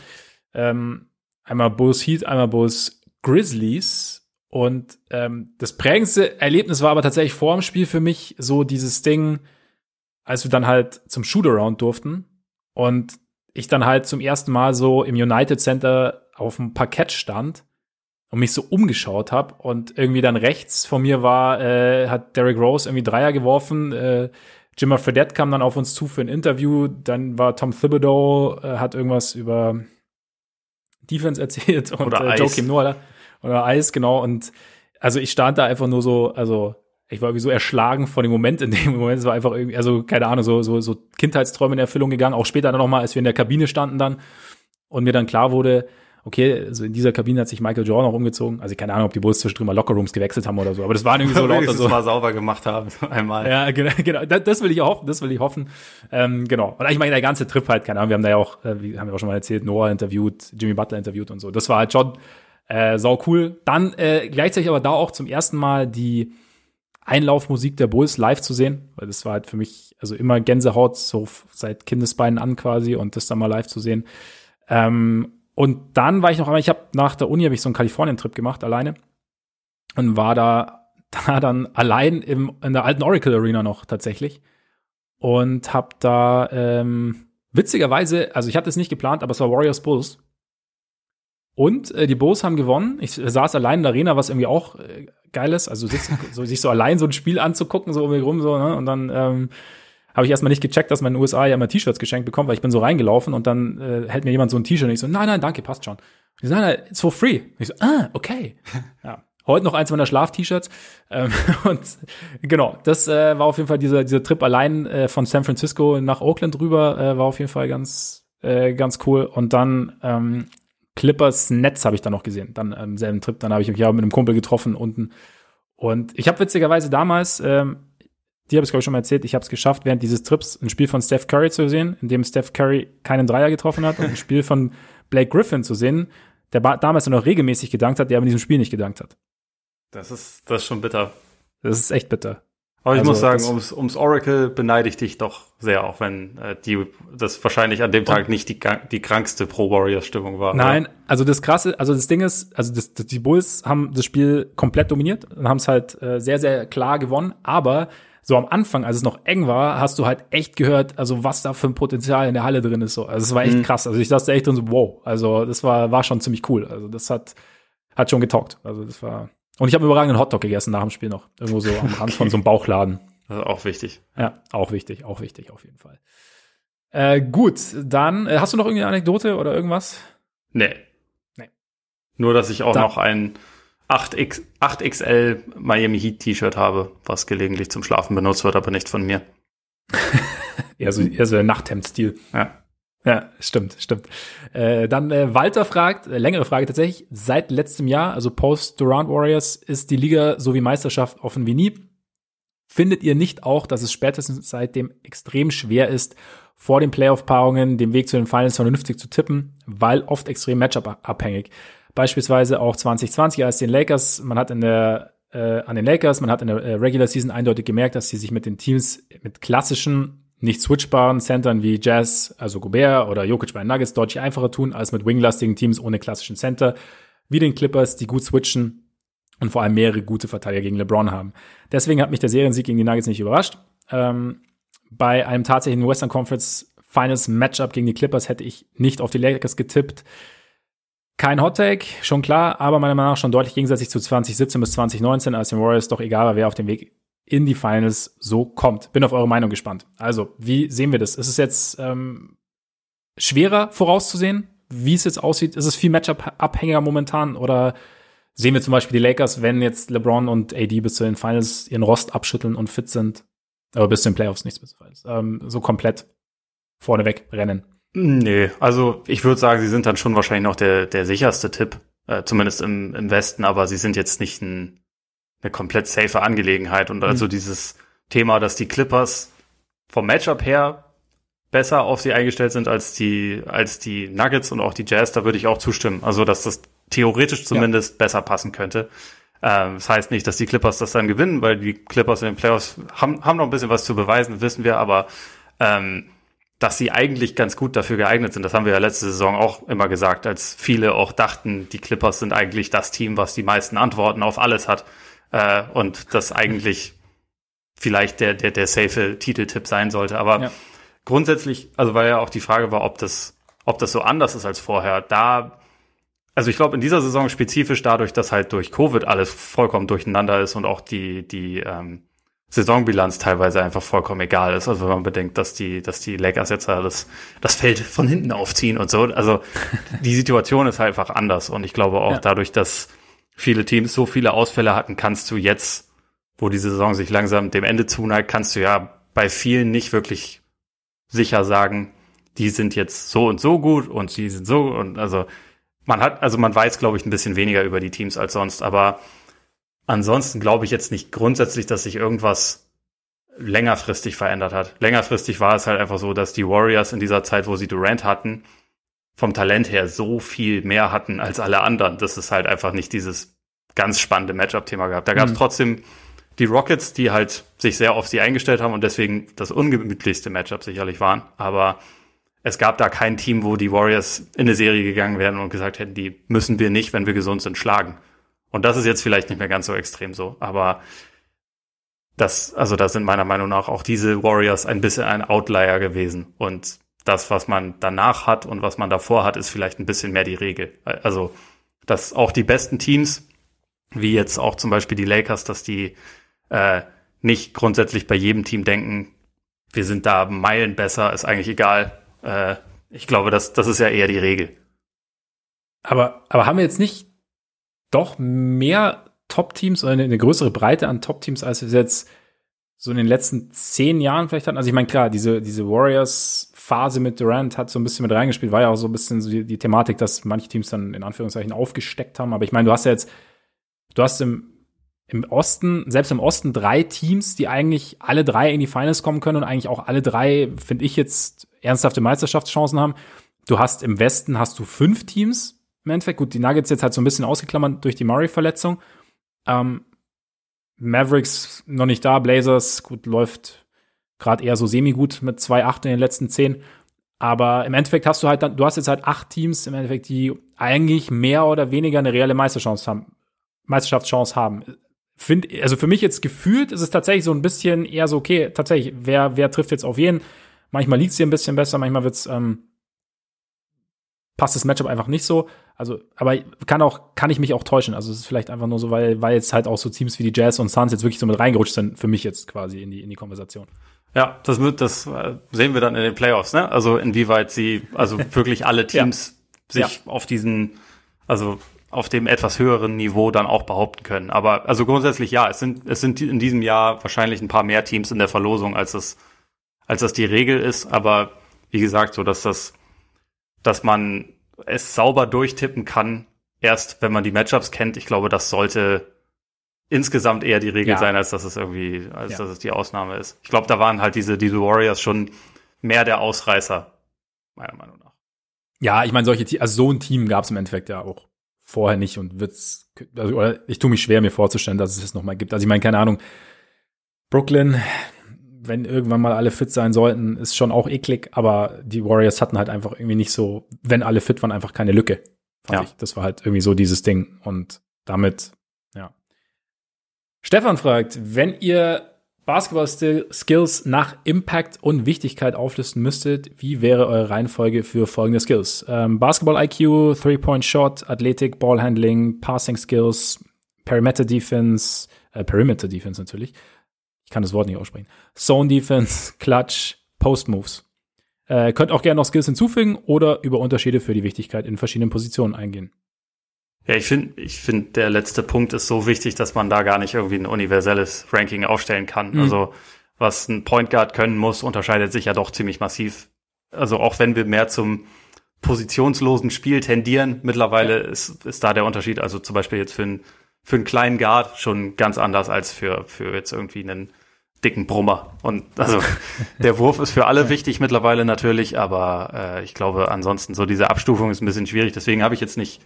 Ähm, einmal Bulls Heat, einmal Bulls Grizzlies. Und ähm, das prägendste Erlebnis war aber tatsächlich vor dem Spiel für mich so dieses Ding, als wir dann halt zum Shootaround durften und ich dann halt zum ersten Mal so im United Center auf dem Parkett stand und mich so umgeschaut habe und irgendwie dann rechts von mir war, äh, hat Derrick Rose irgendwie Dreier geworfen, äh, Jimmer Fredette kam dann auf uns zu für ein Interview, dann war Tom Thibodeau, äh, hat irgendwas über Defense erzählt und äh, Joakim Noah oder Eis, genau, und also ich stand da einfach nur so, also ich war irgendwie so erschlagen von dem Moment, in dem Moment, es war einfach irgendwie, also keine Ahnung, so, so, so Kindheitsträume in Erfüllung gegangen, auch später dann nochmal, als wir in der Kabine standen dann und mir dann klar wurde, okay, also in dieser Kabine hat sich Michael Jordan auch umgezogen. Also keine Ahnung, ob die Bulls zwischendrin mal Lockerrooms gewechselt haben oder so, aber das waren irgendwie so lauter so. Mal sauber gemacht haben, einmal. Ja, genau, genau. Das, das will ich hoffen, das will ich hoffen. Ähm, genau. Und ich meine, der ganze Trip halt, keine Ahnung, wir haben da ja auch, wir haben ja auch schon mal erzählt, Noah interviewt, Jimmy Butler interviewt und so. Das war halt schon äh, sau cool. Dann äh, gleichzeitig aber da auch zum ersten Mal die Einlaufmusik der Bulls live zu sehen, weil das war halt für mich, also immer Gänsehaut, so seit Kindesbeinen an quasi, und das dann mal live zu sehen. Ähm, und dann war ich noch einmal, ich habe nach der Uni habe ich so einen Kalifornien-Trip gemacht, alleine, und war da, da dann allein im, in der alten Oracle Arena noch tatsächlich und habe da ähm, witzigerweise, also ich hatte es nicht geplant, aber es war Warriors Bulls. Und äh, die Bulls haben gewonnen. Ich saß allein in der Arena, was irgendwie auch äh, geil ist. Also sich so, sich so allein so ein Spiel anzugucken, so um mich rum. So, ne? Und dann ähm, habe ich erstmal nicht gecheckt, dass man in den U S A ja mal T-Shirts geschenkt bekommt, weil ich bin so reingelaufen und dann äh, hält mir jemand so ein T-Shirt und ich so, nein, nein, danke, passt schon. Ich so, nein, nein, it's for free. Und ich so, ah, okay. Ja. Heute noch eins meiner Schlaf-T-Shirts. Ähm, und genau, das äh, war auf jeden Fall dieser, dieser Trip allein äh, von San Francisco nach Oakland rüber, äh, war auf jeden Fall ganz, äh, ganz cool. Und dann ähm, Clippers Netz habe ich dann noch gesehen, dann am selben Trip, dann habe ich mich ja mit einem Kumpel getroffen unten. Und ich habe witzigerweise damals, ähm, die habe ich glaube ich schon mal erzählt, ich habe es geschafft, während dieses Trips ein Spiel von Steph Curry zu sehen, in dem Steph Curry keinen Dreier getroffen hat, und ein Spiel von Blake Griffin zu sehen, der ba- damals noch regelmäßig gedankt hat, der aber in diesem Spiel nicht gedankt hat. Das ist, das ist schon bitter. Das ist echt bitter. Aber ich also, muss sagen, ums, ums Oracle beneide ich dich doch sehr, auch wenn äh, die das wahrscheinlich an dem Tag nicht die, die krankste Pro-Warriors-Stimmung war. Nein, oder? Also das Krasse, also das Ding ist, also das, die Bulls haben das Spiel komplett dominiert und haben es halt äh, sehr, sehr klar gewonnen. Aber so am Anfang, als es noch eng war, hast du halt echt gehört, also was da für ein Potenzial in der Halle drin ist. So. Also es war echt mhm. krass. Also ich saß da echt drin so, wow. Also das war war schon ziemlich cool. Also das hat hat schon getaugt. Also das war... Und ich habe einen überragenden Hotdog gegessen nach dem Spiel noch. Irgendwo so am Rand von so einem Bauchladen. Das ist auch wichtig. Ja, auch wichtig, auch wichtig auf jeden Fall. Äh, gut, dann äh, hast du noch irgendeine Anekdote oder irgendwas? Nee. Nee. Nur, dass ich auch dann noch ein acht X L Miami Heat T-Shirt habe, was gelegentlich zum Schlafen benutzt wird, aber nicht von mir. Eher so, eher so der Nachthemd-Stil. Ja. Ja, stimmt, stimmt. Äh, dann äh, Walter fragt, äh, längere Frage tatsächlich, seit letztem Jahr, also post-Durant Warriors, ist die Liga sowie Meisterschaft offen wie nie. Findet ihr nicht auch, dass es spätestens seitdem extrem schwer ist, vor den Playoff-Paarungen den Weg zu den Finals vernünftig zu tippen, weil oft extrem Matchup-abhängig? Beispielsweise auch zwanzig zwanzig als den Lakers, man hat in der äh, an den Lakers, man hat in der äh, Regular Season eindeutig gemerkt, dass sie sich mit den Teams mit klassischen nicht switchbaren Centern wie Jazz, also Gobert oder Jokic bei den Nuggets, deutlich einfacher tun als mit winglastigen Teams ohne klassischen Center, wie den Clippers, die gut switchen und vor allem mehrere gute Verteidiger gegen LeBron haben. Deswegen hat mich der Seriensieg gegen die Nuggets nicht überrascht. Ähm, bei einem tatsächlichen Western Conference Finals Matchup gegen die Clippers hätte ich nicht auf die Lakers getippt. Kein Hottake, schon klar, aber meiner Meinung nach schon deutlich gegensätzlich zu zwanzig siebzehn bis zwanzig neunzehn, als den Warriors doch egal war, wer auf dem Weg in die Finals so kommt. Bin auf eure Meinung gespannt. Also, wie sehen wir das? Ist es jetzt ähm, schwerer vorauszusehen, wie es jetzt aussieht? Ist es viel Matchup-abhängiger momentan? Oder sehen wir zum Beispiel die Lakers, wenn jetzt LeBron und A D bis zu den Finals ihren Rost abschütteln und fit sind, aber bis zu den Playoffs nichts, bis zu den Finals, ähm, so komplett vorneweg rennen? Nee, also ich würde sagen, sie sind dann schon wahrscheinlich noch der, der sicherste Tipp, äh, zumindest im, im Westen, aber sie sind jetzt nicht ein eine komplett safe Angelegenheit. Und also mhm. dieses Thema, dass die Clippers vom Matchup her besser auf sie eingestellt sind als die als die Nuggets und auch die Jazz, da würde ich auch zustimmen. Also, dass das theoretisch zumindest ja. besser passen könnte. Ähm, das heißt nicht, dass die Clippers das dann gewinnen, weil die Clippers in den Playoffs haben, haben noch ein bisschen was zu beweisen, wissen wir, aber ähm, dass sie eigentlich ganz gut dafür geeignet sind. Das haben wir ja letzte Saison auch immer gesagt, als viele auch dachten, die Clippers sind eigentlich das Team, was die meisten Antworten auf alles hat. Uh, und das eigentlich vielleicht der der der safe Titeltipp sein sollte, aber ja. grundsätzlich, also weil ja auch die Frage war, ob das ob das so anders ist als vorher. Da, also ich glaube in dieser Saison spezifisch dadurch, dass halt durch Covid alles vollkommen durcheinander ist und auch die die ähm, Saisonbilanz teilweise einfach vollkommen egal ist. Also wenn man bedenkt, dass die dass die Lakers jetzt halt das das Feld von hinten aufziehen und so, also die Situation ist halt einfach anders und ich glaube auch ja. dadurch, dass viele Teams so viele Ausfälle hatten, kannst du jetzt, wo die Saison sich langsam dem Ende zuneigt, kannst du ja bei vielen nicht wirklich sicher sagen, die sind jetzt so und so gut und die sind so und also man hat, also man weiß, glaube ich, ein bisschen weniger über die Teams als sonst, aber ansonsten glaube ich jetzt nicht grundsätzlich, dass sich irgendwas längerfristig verändert hat. Längerfristig war es halt einfach so, dass die Warriors in dieser Zeit, wo sie Durant hatten, vom Talent her so viel mehr hatten als alle anderen, dass es halt einfach nicht dieses ganz spannende Matchup-Thema gab. Da gab es mhm. trotzdem die Rockets, die halt sich sehr auf sie eingestellt haben und deswegen das ungemütlichste Matchup sicherlich waren. Aber es gab da kein Team, wo die Warriors in eine Serie gegangen wären und gesagt hätten, die müssen wir nicht, wenn wir gesund sind, schlagen. Und das ist jetzt vielleicht nicht mehr ganz so extrem so. Aber das, also das sind meiner Meinung nach auch diese Warriors ein bisschen ein Outlier gewesen. Und das, was man danach hat und was man davor hat, ist vielleicht ein bisschen mehr die Regel. Also, dass auch die besten Teams, wie jetzt auch zum Beispiel die Lakers, dass die äh, nicht grundsätzlich bei jedem Team denken, wir sind da Meilen besser, ist eigentlich egal. Äh, ich glaube, das, das ist ja eher die Regel. Aber, aber haben wir jetzt nicht doch mehr Top-Teams oder eine, eine größere Breite an Top-Teams, als wir es jetzt so in den letzten zehn Jahren vielleicht hatten? Also ich meine, klar, diese, diese Warriors-Phase mit Durant hat so ein bisschen mit reingespielt, war ja auch so ein bisschen so die, die Thematik, dass manche Teams dann in Anführungszeichen aufgesteckt haben. Aber ich meine, du hast ja jetzt Du hast im, im Osten, selbst im Osten, drei Teams, die eigentlich alle drei in die Finals kommen können und eigentlich auch alle drei, finde ich jetzt, ernsthafte Meisterschaftschancen haben. Du hast im Westen, hast du fünf Teams im Endeffekt. Gut, die Nuggets jetzt halt so ein bisschen ausgeklammert durch die Murray-Verletzung. Ähm, Mavericks noch nicht da, Blazers, gut, läuft gerade eher so semi-gut mit zwei acht in den letzten zehn. Aber im Endeffekt hast du halt dann, du hast jetzt halt acht Teams im Endeffekt, die eigentlich mehr oder weniger eine reelle Meisterchance haben. Meisterschaftschance haben. Find, also für mich jetzt gefühlt ist es tatsächlich so ein bisschen eher so, okay, tatsächlich, wer, wer trifft jetzt auf jeden? Manchmal liegt es hier ein bisschen besser, manchmal wird's, ähm, passt das Matchup einfach nicht so. Also, aber kann auch, kann ich mich auch täuschen. Also es ist vielleicht einfach nur so, weil, weil jetzt halt auch so Teams wie die Jazz und Suns jetzt wirklich so mit reingerutscht sind, für mich jetzt quasi in die, in die Konversation. Ja, das wird, das sehen wir dann in den Playoffs, ne? Also inwieweit sie, also wirklich alle Teams ja. sich ja. auf diesen, also auf dem etwas höheren Niveau dann auch behaupten können. Aber also grundsätzlich ja, es sind es sind in diesem Jahr wahrscheinlich ein paar mehr Teams in der Verlosung, als das als das die Regel ist. Aber wie gesagt, so dass das dass man es sauber durchtippen kann, erst wenn man die Matchups kennt. Ich glaube, das sollte insgesamt eher die Regel ja. sein, als dass es irgendwie als ja. dass es die Ausnahme ist. Ich glaube, da waren halt diese diese Warriors schon mehr der Ausreißer meiner Meinung nach. Ja, ich meine solche also so ein Team gab es im Endeffekt ja auch vorher nicht und wird's, also, oder ich tue mich schwer, mir vorzustellen, dass es es nochmal gibt. Also ich meine, keine Ahnung, Brooklyn, wenn irgendwann mal alle fit sein sollten, ist schon auch eklig, aber die Warriors hatten halt einfach irgendwie nicht so, wenn alle fit waren, einfach keine Lücke, fand ja. ich. Das war halt irgendwie so dieses Ding und damit, ja. Stefan fragt, wenn ihr Basketball-Skills nach Impact und Wichtigkeit auflisten müsstet, wie wäre eure Reihenfolge für folgende Skills? Ähm, Basketball-I Q, Three-Point-Shot, Athletik, Ballhandling, Passing-Skills, Perimeter-Defense, äh, Perimeter-Defense natürlich, ich kann das Wort nicht aussprechen, Zone-Defense, Clutch, Post-Moves. Äh, könnt auch gerne noch Skills hinzufügen oder über Unterschiede für die Wichtigkeit in verschiedenen Positionen eingehen. Ja, ich finde, ich finde, der letzte Punkt ist so wichtig, dass man da gar nicht irgendwie ein universelles Ranking aufstellen kann. Mhm. Also, was ein Point Guard können muss, unterscheidet sich ja doch ziemlich massiv. Also, auch wenn wir mehr zum positionslosen Spiel tendieren, mittlerweile ja. ist, ist da der Unterschied. Also, zum Beispiel jetzt für einen, für einen kleinen Guard schon ganz anders als für, für jetzt irgendwie einen dicken Brummer. Und also, der Wurf ist für alle ja. wichtig mittlerweile natürlich, aber äh, ich glaube, ansonsten so diese Abstufung ist ein bisschen schwierig. Deswegen habe ich jetzt nicht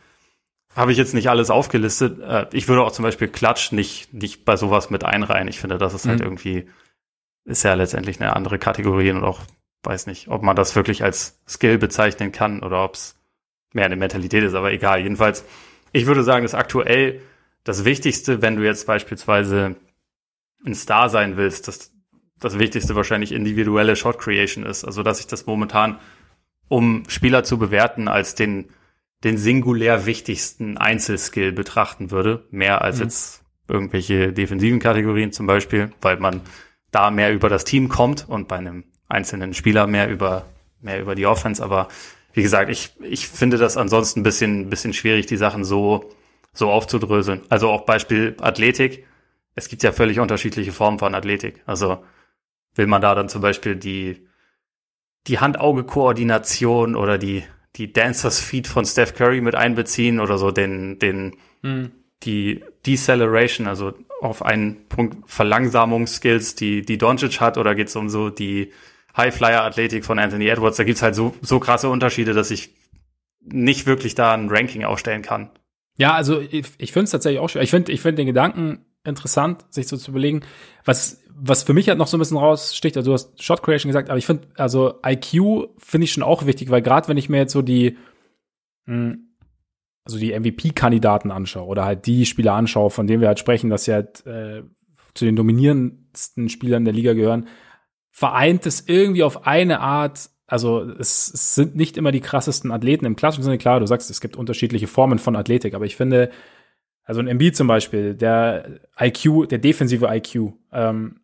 Habe ich jetzt nicht alles aufgelistet. Ich würde auch zum Beispiel Klatsch nicht, nicht bei sowas mit einreihen. Ich finde, das ist halt mhm. irgendwie, ist ja letztendlich eine andere Kategorie und auch, weiß nicht, ob man das wirklich als Skill bezeichnen kann oder ob es mehr eine Mentalität ist, aber egal. Jedenfalls, ich würde sagen, dass aktuell das Wichtigste, wenn du jetzt beispielsweise ein Star sein willst, dass das Wichtigste wahrscheinlich individuelle Shot Creation ist. Also, dass ich das momentan, um Spieler zu bewerten, als den den singulär wichtigsten Einzelskill betrachten würde, mehr als mhm. jetzt irgendwelche defensiven Kategorien zum Beispiel, weil man da mehr über das Team kommt und bei einem einzelnen Spieler mehr über mehr über die Offense. Aber wie gesagt, ich ich finde das ansonsten ein bisschen bisschen schwierig, die Sachen so so aufzudröseln. Also auch Beispiel Athletik. Es gibt ja völlig unterschiedliche Formen von Athletik. Also will man da dann zum Beispiel die die Hand-Auge-Koordination oder die die Dancers Feet von Steph Curry mit einbeziehen oder so den, den, mhm. die Deceleration, also auf einen Punkt Verlangsamungsskills, die, die Doncic hat, oder geht's um so die Highflyer-Athletik von Anthony Edwards? Da gibt's halt so, so krasse Unterschiede, dass ich nicht wirklich da ein Ranking aufstellen kann. Ja, also ich, ich finde es tatsächlich auch schön. Ich finde ich find den Gedanken interessant, sich so zu überlegen, was was für mich halt noch so ein bisschen raussticht. Also du hast Shot Creation gesagt, aber ich finde, also I Q finde ich schon auch wichtig, weil gerade wenn ich mir jetzt so die mh, also die M V P-Kandidaten anschaue oder halt die Spieler anschaue, von denen wir halt sprechen, dass sie halt äh, zu den dominierendsten Spielern der Liga gehören, vereint es irgendwie auf eine Art. Also es, es sind nicht immer die krassesten Athleten im klassischen Sinne. Klar, du sagst, es gibt unterschiedliche Formen von Athletik, aber ich finde, also ein Embiid zum Beispiel, der I Q, der defensive I Q, ähm,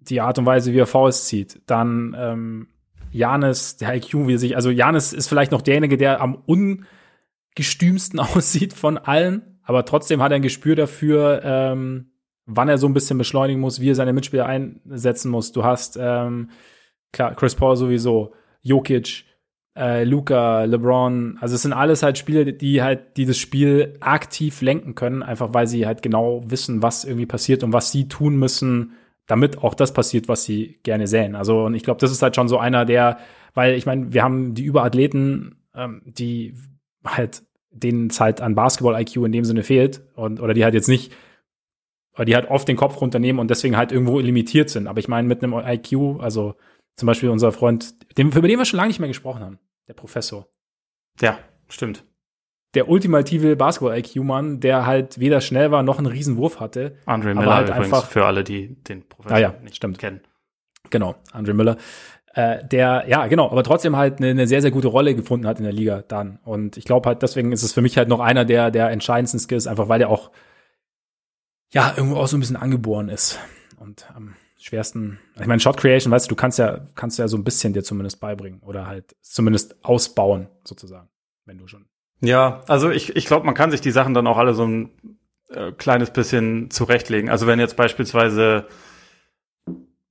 die Art und Weise, wie er Fouls zieht, dann ähm, Giannis, der I Q, wie er sich, also Giannis ist vielleicht noch derjenige, der am ungestümsten aussieht von allen, aber trotzdem hat er ein Gespür dafür, ähm, wann er so ein bisschen beschleunigen muss, wie er seine Mitspieler einsetzen muss. Du hast, ähm, klar, Chris Paul sowieso, Jokic, äh, Luka, LeBron, also es sind alles halt Spieler, die halt die das Spiel aktiv lenken können, einfach weil sie halt genau wissen, was irgendwie passiert und was sie tun müssen, damit auch das passiert, was sie gerne sehen. Also und ich glaube, das ist halt schon so einer der, weil ich meine, wir haben die Überathleten, ähm, die halt, denen es halt an Basketball-I Q in dem Sinne fehlt und oder die halt jetzt nicht, oder die halt oft den Kopf runternehmen und deswegen halt irgendwo limitiert sind. Aber ich meine, mit einem I Q, also zum Beispiel unser Freund, dem, über den wir schon lange nicht mehr gesprochen haben, der Professor. Ja, stimmt. Der ultimative Basketball-I Q-Mann, der halt weder schnell war, noch einen Riesenwurf hatte. Andre Miller halt übrigens, einfach, für alle, die den Professor ah, ja, nicht stimmt. kennen. Genau, Andre Miller. Äh, der, ja, genau, aber trotzdem halt eine, eine sehr, sehr gute Rolle gefunden hat in der Liga dann. Und ich glaube halt, deswegen ist es für mich halt noch einer der, der entscheidendsten Skills, einfach weil der auch, ja, irgendwo auch so ein bisschen angeboren ist. Und am ähm, schwersten, ich meine, Shot Creation, weißt du, du kannst ja, kannst ja so ein bisschen dir zumindest beibringen oder halt zumindest ausbauen, sozusagen, wenn du schon. Ja, also ich, ich glaube, man kann sich die Sachen dann auch alle so ein äh, kleines bisschen zurechtlegen. Also wenn jetzt beispielsweise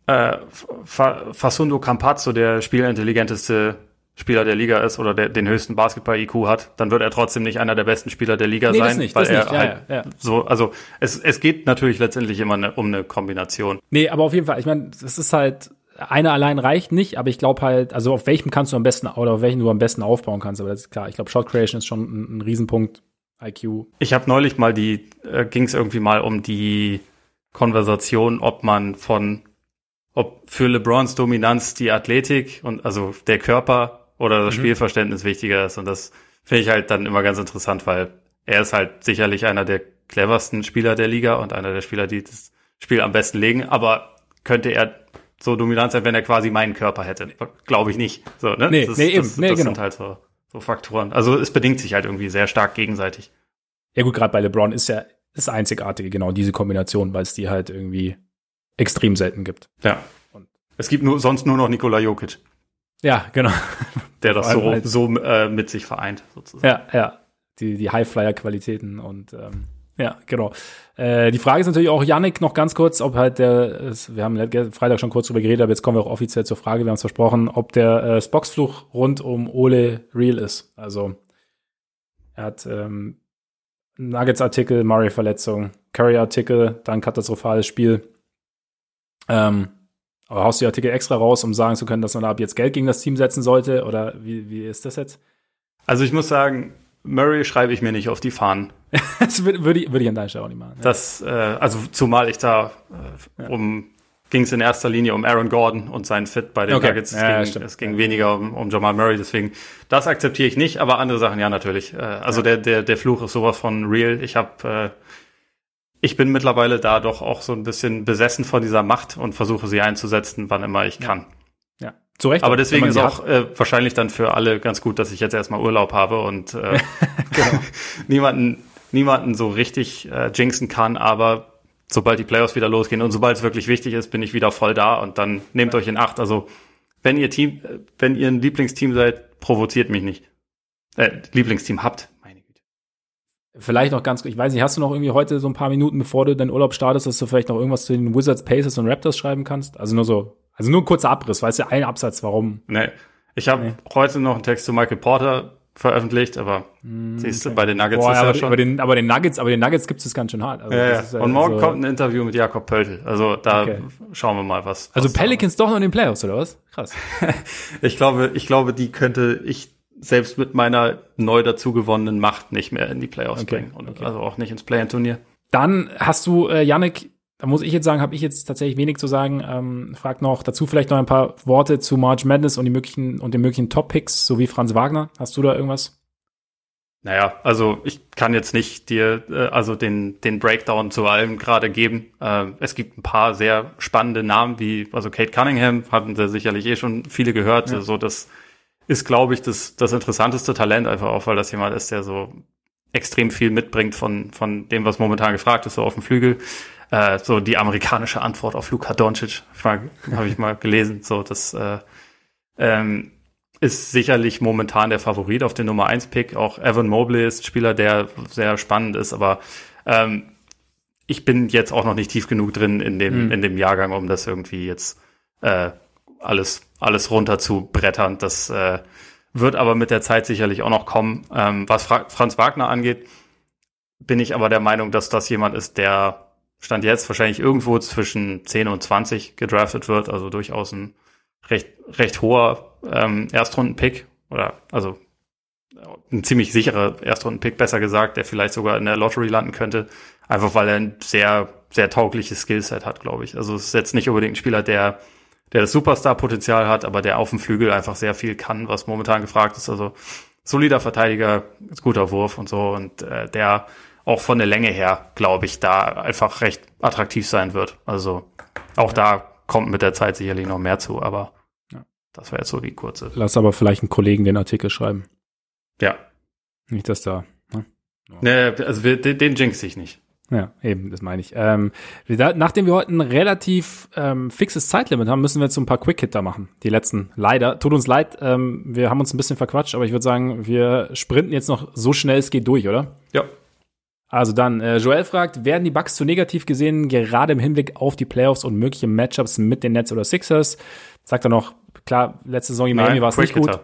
äh, Fa- Facundo Campazzo der spielintelligenteste Spieler der Liga ist oder der den höchsten Basketball-I Q hat, dann wird er trotzdem nicht einer der besten Spieler der Liga nee, sein. Das nicht, weil das er nicht. Ja, halt ja, ja. So, also es, es geht natürlich letztendlich immer ne, um eine Kombination. Nee, aber auf jeden Fall, ich meine, das ist halt, einer allein reicht nicht, aber ich glaube halt, also auf welchem kannst du am besten, oder auf welchen du am besten aufbauen kannst, aber das ist klar, ich glaube, Shot Creation ist schon ein, ein Riesenpunkt, I Q. Ich habe neulich mal die, äh, ging es irgendwie mal um die Konversation, ob man von, ob für LeBrons Dominanz die Athletik und also der Körper oder das mhm. Spielverständnis wichtiger ist. Und das finde ich halt dann immer ganz interessant, weil er ist halt sicherlich einer der cleversten Spieler der Liga und einer der Spieler, die das Spiel am besten legen. Aber könnte er so dominant sein, wenn er quasi meinen Körper hätte? Glaube ich nicht. So, ne? Nee, das, nee, das, eben. Das, nee, das genau. sind halt so, so Faktoren. Also es bedingt sich halt irgendwie sehr stark gegenseitig. Ja gut, gerade bei LeBron ist ja das Einzigartige, genau diese Kombination, weil es die halt irgendwie extrem selten gibt. Ja. Und es gibt nur sonst nur noch Nikola Jokic. Ja, genau. Der das so, halt so äh, mit sich vereint, sozusagen. Ja, ja. Die, die Highflyer-Qualitäten und ähm, ja, genau. Äh, die Frage ist natürlich auch, Yannick, noch ganz kurz, ob halt der, wir haben Freitag schon kurz drüber geredet, aber jetzt kommen wir auch offiziell zur Frage, wir haben es versprochen, ob der äh, Spox-Fluch rund um Ole real ist. Also er hat ähm, Nuggets-Artikel, Murray-Verletzung, Curry-Artikel, dann katastrophales Spiel. Ähm, aber haust du die Artikel extra raus, um sagen zu können, dass man da ab jetzt Geld gegen das Team setzen sollte? Oder wie, wie ist das jetzt? Also ich muss sagen, Murray schreibe ich mir nicht auf die Fahnen. Das würde ich, würde ich an deiner Stelle auch nicht machen. Ja. Das, äh, also zumal ich da äh, um ging es in erster Linie um Aaron Gordon und seinen Fit bei den okay. Nuggets. Es, ja, ging, es ging ja. weniger um, um Jamal Murray, deswegen das akzeptiere ich nicht, aber andere Sachen ja natürlich. Äh, also ja. Der, der, der Fluch ist sowas von real. Ich habe äh, Ich bin mittlerweile da doch auch so ein bisschen besessen von dieser Macht und versuche sie einzusetzen, wann immer ich kann. Ja, ja. Zu Recht. Aber deswegen ist auch äh, wahrscheinlich dann für alle ganz gut, dass ich jetzt erstmal Urlaub habe und äh, genau. niemanden, niemanden so richtig äh, jinxen kann. Aber sobald die Playoffs wieder losgehen und sobald es wirklich wichtig ist, bin ich wieder voll da und dann nehmt ja. euch in Acht. Also wenn ihr Team, wenn ihr ein Lieblingsteam seid, provoziert mich nicht. Äh, Lieblingsteam habt. Vielleicht noch ganz, ich weiß nicht, hast du noch irgendwie heute so ein paar Minuten, bevor du deinen Urlaub startest, dass du vielleicht noch irgendwas zu den Wizards, Pacers und Raptors schreiben kannst? Also nur so, also nur ein kurzer Abriss, weißt du, ein Absatz, warum? Nee, ich habe nee. heute noch einen Text zu Michael Porter veröffentlicht, aber mm, siehst du, okay. bei den Nuggets Boah, ist aber, ja schon... Aber den, aber den Nuggets, aber den Nuggets gibt es ganz schön hart. Also ja, das ist halt und morgen so kommt ein Interview mit Jakob Pöltl. Also da okay. schauen wir mal, was... Also was Pelicans doch noch in den Playoffs, oder was? Krass. ich glaube, ich glaube, die könnte ich selbst mit meiner neu dazu gewonnenen Macht nicht mehr in die Playoffs okay. bringen. Und okay. also auch nicht ins Play-in-Turnier. Dann hast du, äh, Yannick... Da muss ich jetzt sagen, habe ich jetzt tatsächlich wenig zu sagen. Ähm, frag noch dazu vielleicht noch ein paar Worte zu March Madness und die möglichen und den möglichen Top-Picks sowie Franz Wagner. Hast du da irgendwas? Naja, also ich kann jetzt nicht dir äh, also den den Breakdown zu allem gerade geben. Äh, es gibt ein paar sehr spannende Namen wie also Kate Cunningham, hatten sie sicherlich eh schon viele gehört. Ja. So das ist, glaube ich, das das interessanteste Talent einfach auch, weil das jemand ist, der so extrem viel mitbringt von von dem, was momentan gefragt ist, so auf dem Flügel. Äh, so die amerikanische Antwort auf Luka Doncic, habe ich mal gelesen. So, das äh, ähm, ist sicherlich momentan der Favorit auf den Nummer eins Pick. Auch Evan Mobley ist ein Spieler, der sehr spannend ist, aber ähm, ich bin jetzt auch noch nicht tief genug drin in dem, mhm. in dem Jahrgang, um das irgendwie jetzt äh, alles, alles runter zu brettern. Das äh, wird aber mit der Zeit sicherlich auch noch kommen. Ähm, was Fra- Franz Wagner angeht, bin ich aber der Meinung, dass das jemand ist, der Stand jetzt wahrscheinlich irgendwo zwischen zehn und zwanzig gedraftet wird, also durchaus ein recht, recht hoher ähm, Erstrunden-Pick oder also ein ziemlich sicherer Erstrunden-Pick, besser gesagt, der vielleicht sogar in der Lottery landen könnte, einfach weil er ein sehr, sehr taugliches Skillset hat, glaube ich. Also es ist jetzt nicht unbedingt ein Spieler, der, der das Superstar-Potenzial hat, aber der auf dem Flügel einfach sehr viel kann, was momentan gefragt ist. Also solider Verteidiger, guter Wurf und so und äh, der auch von der Länge her, glaube ich, da einfach recht attraktiv sein wird. Also auch ja. da kommt mit der Zeit sicherlich noch mehr zu, aber ja. das war jetzt so die kurze. Lass aber vielleicht einen Kollegen den Artikel schreiben. Ja. Nicht, dass da... Ne? Oh. Nee, also wir, den, den jinx ich nicht. Ja, eben, das meine ich. Ähm, da, nachdem wir heute ein relativ ähm, fixes Zeitlimit haben, müssen wir jetzt so ein paar Quick-Hitter machen. Die letzten, leider. Tut uns leid, ähm, wir haben uns ein bisschen verquatscht, aber ich würde sagen, wir sprinten jetzt noch so schnell es geht durch, oder? Ja. Also dann, äh, Joel fragt, werden die Bucks zu negativ gesehen, gerade im Hinblick auf die Playoffs und mögliche Matchups mit den Nets oder Sixers? Sagt er noch, klar, letzte Saison in Miami war es nicht gut.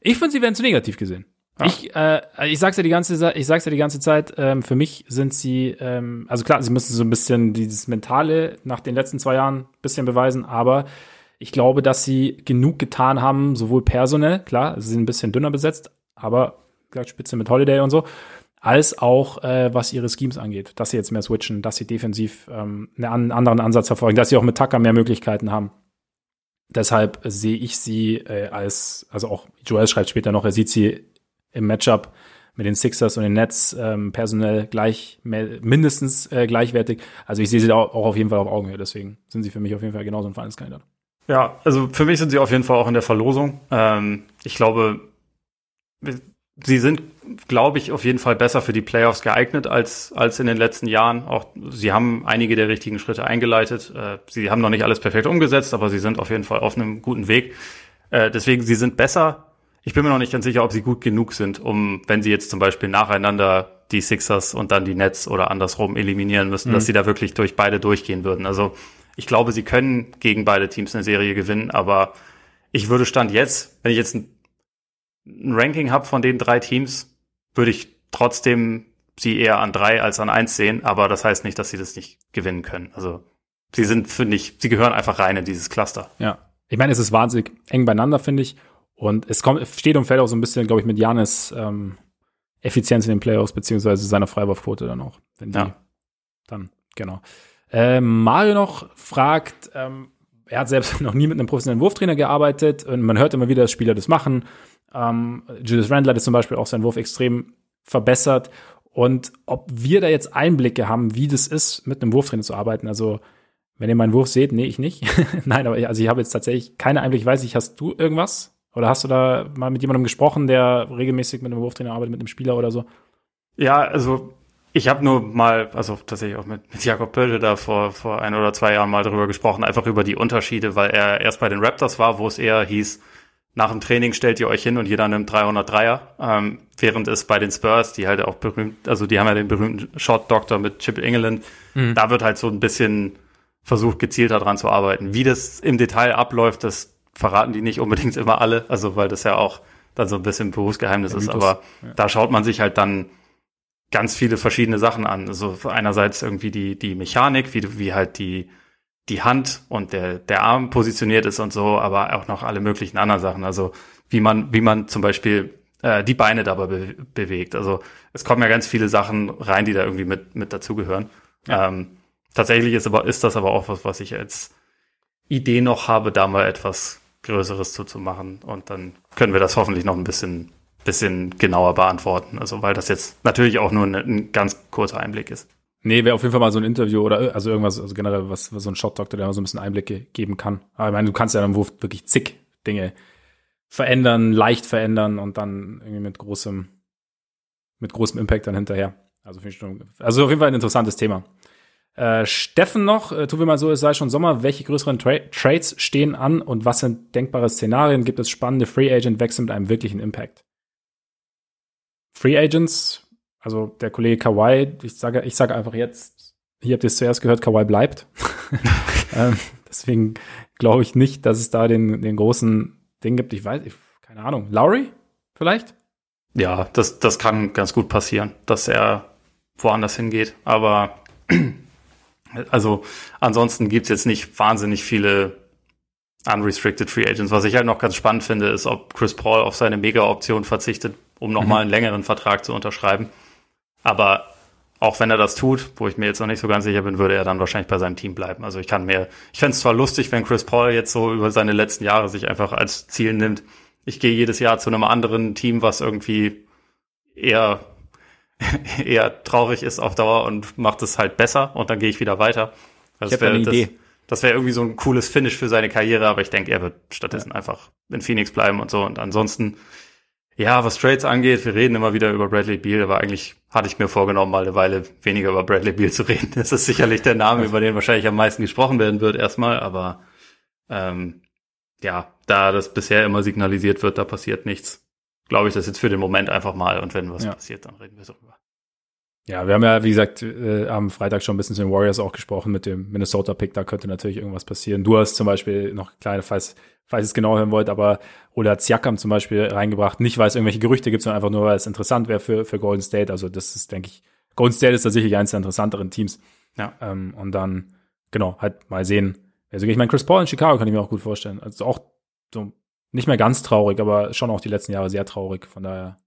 Ich finde, sie werden zu negativ gesehen. Ja. Ich, äh, ich sag's ja die ganze, ich sag's ja die ganze Zeit, ähm, für mich sind sie, ähm, also klar, sie müssen so ein bisschen dieses Mentale nach den letzten zwei Jahren ein bisschen beweisen, aber ich glaube, dass sie genug getan haben, sowohl personell, klar, sie sind ein bisschen dünner besetzt, aber gleich Spitze mit Holiday und so, als auch, äh, was ihre Schemes angeht, dass sie jetzt mehr switchen, dass sie defensiv ähm, einen anderen Ansatz verfolgen, dass sie auch mit Tucker mehr Möglichkeiten haben. Deshalb sehe ich sie äh, als, also auch Joel schreibt später noch, er sieht sie im Matchup mit den Sixers und den Nets ähm, personell gleich, mehr, mindestens äh, gleichwertig. Also ich sehe sie auch, auch auf jeden Fall auf Augenhöhe, deswegen sind sie für mich auf jeden Fall genauso ein Vereinskandidat. Ja, also für mich sind sie auf jeden Fall auch in der Verlosung. Ähm, ich glaube, sie sind, glaube ich, auf jeden Fall besser für die Playoffs geeignet als als in den letzten Jahren. Auch sie haben einige der richtigen Schritte eingeleitet. Äh, sie haben noch nicht alles perfekt umgesetzt, aber sie sind auf jeden Fall auf einem guten Weg. Äh, deswegen, sie sind besser. Ich bin mir noch nicht ganz sicher, ob sie gut genug sind, um, wenn sie jetzt zum Beispiel nacheinander die Sixers und dann die Nets oder andersrum eliminieren müssten, mhm. dass sie da wirklich durch beide durchgehen würden. Also ich glaube, sie können gegen beide Teams eine Serie gewinnen, aber ich würde Stand jetzt, wenn ich jetzt ein ein Ranking habe von den drei Teams, würde ich trotzdem sie eher an drei als an eins sehen, aber das heißt nicht, dass sie das nicht gewinnen können. Also sie sind, finde ich, sie gehören einfach rein in dieses Cluster. Ja, ich meine, es ist wahnsinnig eng beieinander, finde ich, und es kommt, steht und fällt auch so ein bisschen, glaube ich, mit Giannis ähm, Effizienz in den Playoffs, beziehungsweise seiner Freiwurfquote dann auch. Wenn die, ja. Dann, genau. Äh, Mario noch fragt, ähm, er hat selbst noch nie mit einem professionellen Wurftrainer gearbeitet und man hört immer wieder, dass Spieler das machen. Ähm, Julius Randle hat zum Beispiel auch seinen Wurf extrem verbessert. Und ob wir da jetzt Einblicke haben, wie das ist, mit einem Wurftrainer zu arbeiten. Also, wenn ihr meinen Wurf seht, nee, ich nicht. Nein, aber ich, also ich habe jetzt tatsächlich keine Einblicke. Ich weiß nicht, hast du irgendwas? Oder hast du da mal mit jemandem gesprochen, der regelmäßig mit einem Wurftrainer arbeitet, mit einem Spieler oder so? Ja, also ich habe nur mal, also tatsächlich auch mit, mit Jakob Pöltl da vor, vor ein oder zwei Jahren mal drüber gesprochen, einfach über die Unterschiede, weil er erst bei den Raptors war, wo es eher hieß, nach dem Training stellt ihr euch hin und jeder nimmt dreihundertdreier, ähm, während es bei den Spurs, die halt auch berühmt, also die haben ja den berühmten Shot-Doktor mit Chip England, mhm. da wird halt so ein bisschen versucht, gezielter dran zu arbeiten. Wie das im Detail abläuft, das verraten die nicht unbedingt immer alle, also weil das ja auch, dann so ein bisschen Berufsgeheimnis ist, aber ja. Da schaut man sich halt dann ganz viele verschiedene Sachen an. Also einerseits irgendwie die die Mechanik, wie wie halt die die Hand und der der Arm positioniert ist und so, aber auch noch alle möglichen anderen Sachen. Also wie man wie man zum Beispiel äh, die Beine dabei be- bewegt. Also es kommen ja ganz viele Sachen rein, die da irgendwie mit mit dazugehören. Ja. Ähm, tatsächlich ist aber ist das aber auch was, was ich als Idee noch habe, da mal etwas Größeres zu, zu machen. Und dann können wir das hoffentlich noch ein bisschen bisschen genauer beantworten, also weil das jetzt natürlich auch nur ein, ein ganz kurzer Einblick ist. Nee, wäre auf jeden Fall mal so ein Interview oder also irgendwas, also generell was, was so ein Shot-Doktor, der mal so ein bisschen Einblicke geben kann. Aber ich meine, du kannst ja dann wirklich zig Dinge verändern, leicht verändern und dann irgendwie mit großem mit großem Impact dann hinterher. Also, also auf jeden Fall ein interessantes Thema. Äh, Steffen noch, äh, tun wir mal so, es sei schon Sommer, welche größeren Tra- Trades stehen an und was sind denkbare Szenarien? Gibt es spannende Free-Agent-Wechsel mit einem wirklichen Impact? Free Agents, also der Kollege Kawhi, ich sage ich sage einfach jetzt, hier habt ihr es zuerst gehört, Kawhi bleibt. ähm, deswegen glaube ich nicht, dass es da den, den großen Ding gibt. Ich weiß, ich, keine Ahnung. Lowry vielleicht? Ja, das, das kann ganz gut passieren, dass er woanders hingeht. Aber also ansonsten gibt es jetzt nicht wahnsinnig viele unrestricted Free Agents. Was ich halt noch ganz spannend finde, ist, ob Chris Paul auf seine Mega-Option verzichtet, um nochmal einen längeren Vertrag zu unterschreiben. Aber auch wenn er das tut, wo ich mir jetzt noch nicht so ganz sicher bin, würde er dann wahrscheinlich bei seinem Team bleiben. Also ich kann mir, ich fände es zwar lustig, wenn Chris Paul jetzt so über seine letzten Jahre sich einfach als Ziel nimmt, ich gehe jedes Jahr zu einem anderen Team, was irgendwie eher, eher traurig ist auf Dauer und macht es halt besser und dann gehe ich wieder weiter. Das ich habe eine Idee. Das wäre irgendwie so ein cooles Finish für seine Karriere, aber ich denke, er wird stattdessen ja. einfach in Phoenix bleiben und so. Und ansonsten ja, was Trades angeht, wir reden immer wieder über Bradley Beal, aber eigentlich hatte ich mir vorgenommen, mal eine Weile weniger über Bradley Beal zu reden. Das ist sicherlich der Name, über den wahrscheinlich am meisten gesprochen werden wird erstmal, aber ähm, ja, da das bisher immer signalisiert wird, da passiert nichts, glaube ich das jetzt für den Moment einfach mal und wenn was ja. passiert, dann reden wir darüber. Ja, wir haben ja, wie gesagt, äh, am Freitag schon ein bisschen zu den Warriors auch gesprochen mit dem Minnesota-Pick, da könnte natürlich irgendwas passieren. Du hast zum Beispiel noch kleine, falls, falls ihr es genau hören wollt, aber Ola Siakam zum Beispiel reingebracht, nicht weil es irgendwelche Gerüchte gibt, sondern einfach nur, weil es interessant wäre für, für Golden State. Also das ist, denke ich, Golden State ist tatsächlich eines der interessanteren Teams. Ja. Ähm, und dann, genau, halt mal sehen. Also ich meine, Chris Paul in Chicago kann ich mir auch gut vorstellen. Also auch so nicht mehr ganz traurig, aber schon auch die letzten Jahre sehr traurig. Von daher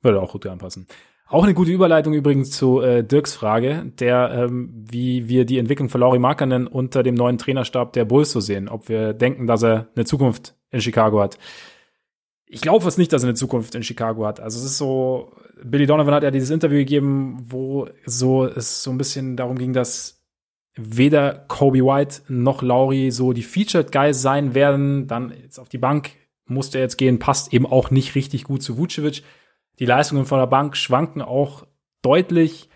würde auch gut anpassen. Auch eine gute Überleitung übrigens zu äh, Dirks Frage, der, ähm, wie wir die Entwicklung von Lauri Markkanen unter dem neuen Trainerstab der Bulls so sehen. Ob wir denken, dass er eine Zukunft in Chicago hat. Ich glaube fast nicht, dass er eine Zukunft in Chicago hat. Also es ist so, Billy Donovan hat ja dieses Interview gegeben, wo so es so ein bisschen darum ging, dass weder Kobe White noch Lauri so die Featured Guys sein werden. Dann jetzt auf die Bank musste er jetzt gehen, passt eben auch nicht richtig gut zu Vucevic. Die Leistungen von der Bank schwanken auch deutlich.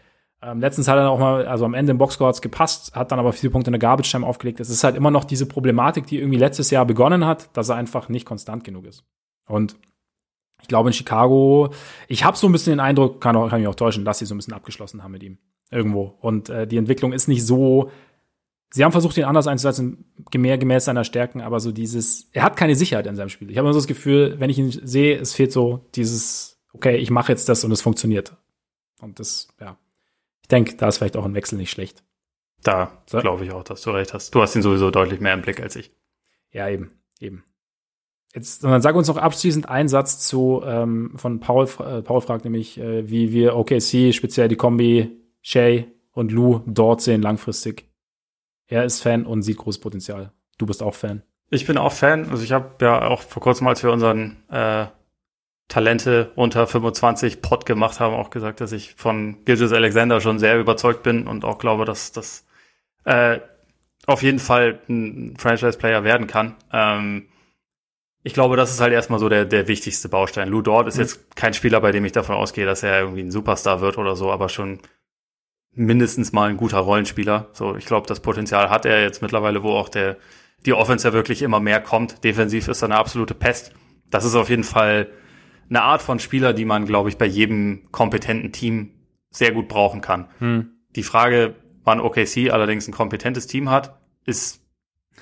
Ähm, letztens hat er auch mal, also am Ende im Boxscore hat's gepasst, hat dann aber vier Punkte in der Garbage-Time aufgelegt. Es ist halt immer noch diese Problematik, die irgendwie letztes Jahr begonnen hat, dass er einfach nicht konstant genug ist. Und ich glaube in Chicago, ich habe so ein bisschen den Eindruck, kann, auch, kann mich auch täuschen, dass sie so ein bisschen abgeschlossen haben mit ihm irgendwo. Und äh, die Entwicklung ist nicht so, sie haben versucht, ihn anders einzusetzen, mehr gemäß seiner Stärken, aber so dieses, er hat keine Sicherheit in seinem Spiel. Ich habe immer so das Gefühl, wenn ich ihn sehe, es fehlt so dieses okay, ich mache jetzt das und es funktioniert. Und das, ja. Ich denke, da ist vielleicht auch ein Wechsel nicht schlecht. Da so. Glaube ich auch, dass du recht hast. Du hast ihn sowieso deutlich mehr im Blick als ich. Ja, eben, eben. Jetzt, und dann sag uns noch abschließend einen Satz zu, ähm, von Paul, äh, Paul fragt nämlich, äh, wie wir O K C, speziell die Kombi Shai und Lou dort sehen langfristig. Er ist Fan und sieht großes Potenzial. Du bist auch Fan. Ich bin auch Fan. Also ich habe ja auch vor kurzem, als wir unseren, äh, Talente unter fünfundzwanzig Pod gemacht haben, auch gesagt, dass ich von Gilgeous Alexander schon sehr überzeugt bin und auch glaube, dass das äh, auf jeden Fall ein Franchise-Player werden kann. Ähm, ich glaube, das ist halt erstmal so der der wichtigste Baustein. Lou Dort ist mhm. jetzt kein Spieler, bei dem ich davon ausgehe, dass er irgendwie ein Superstar wird oder so, aber schon mindestens mal ein guter Rollenspieler. So, ich glaube, das Potenzial hat er jetzt mittlerweile, wo auch der die Offense ja wirklich immer mehr kommt. Defensiv ist er eine absolute Pest. Das ist auf jeden Fall eine Art von Spieler, die man, glaube ich, bei jedem kompetenten Team sehr gut brauchen kann. Hm. Die Frage, wann O K C allerdings ein kompetentes Team hat, ist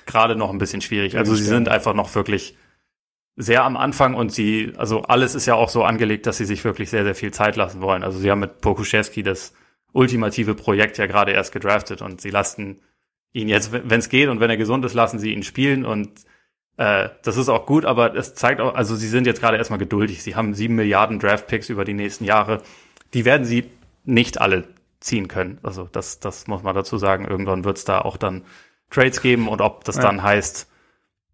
gerade noch ein bisschen schwierig. Also sie sind einfach noch wirklich sehr am Anfang und sie, also alles ist ja auch so angelegt, dass sie sich wirklich sehr, sehr viel Zeit lassen wollen. Also sie haben mit Pokuševski das ultimative Projekt ja gerade erst gedraftet und sie lassen ihn jetzt, wenn es geht und wenn er gesund ist, lassen sie ihn spielen und äh, das ist auch gut, aber es zeigt auch, also sie sind jetzt gerade erstmal geduldig. Sie haben sieben Milliarden Draftpicks über die nächsten Jahre. Die werden sie nicht alle ziehen können. Also das, das muss man dazu sagen. Irgendwann wird es da auch dann Trades geben und ob das ja. dann heißt,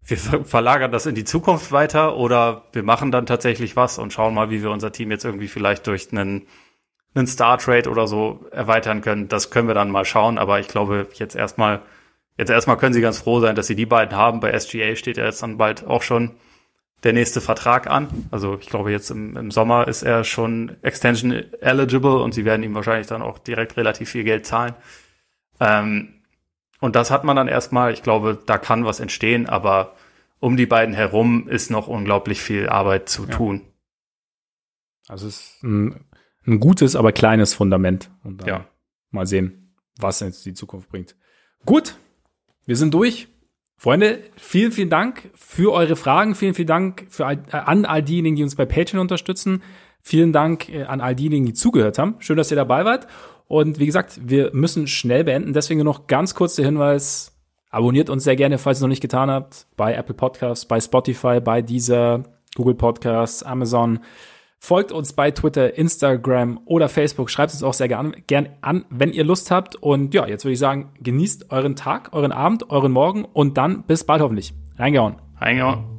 wir verlagern das in die Zukunft weiter oder wir machen dann tatsächlich was und schauen mal, wie wir unser Team jetzt irgendwie vielleicht durch einen, einen Star-Trade oder so erweitern können. Das können wir dann mal schauen, aber ich glaube, jetzt erstmal jetzt erstmal können sie ganz froh sein, dass sie die beiden haben. Bei S G A steht ja jetzt dann bald auch schon der nächste Vertrag an. Also ich glaube, jetzt im, im Sommer ist er schon Extension-eligible und sie werden ihm wahrscheinlich dann auch direkt relativ viel Geld zahlen. Ähm, Und das hat man dann erstmal, ich glaube, da kann was entstehen, aber um die beiden herum ist noch unglaublich viel Arbeit zu ja. tun. Also es ist ein, ein gutes, aber kleines Fundament. Und dann ja. mal sehen, was jetzt die Zukunft bringt. Gut, wir sind durch. Freunde, vielen, vielen Dank für eure Fragen. Vielen, vielen Dank für, äh, an all diejenigen, die uns bei Patreon unterstützen. Vielen Dank äh, an all diejenigen, die zugehört haben. Schön, dass ihr dabei wart. Und wie gesagt, wir müssen schnell beenden. Deswegen noch ganz kurz der Hinweis, abonniert uns sehr gerne, falls ihr es noch nicht getan habt, bei Apple Podcasts, bei Spotify, bei Deezer, Google Podcasts, Amazon. Folgt uns bei Twitter, Instagram oder Facebook. Schreibt uns auch sehr gerne gern an, wenn ihr Lust habt. Und ja, jetzt würde ich sagen, genießt euren Tag, euren Abend, euren Morgen und dann bis bald hoffentlich. Reingehauen. Reingehauen.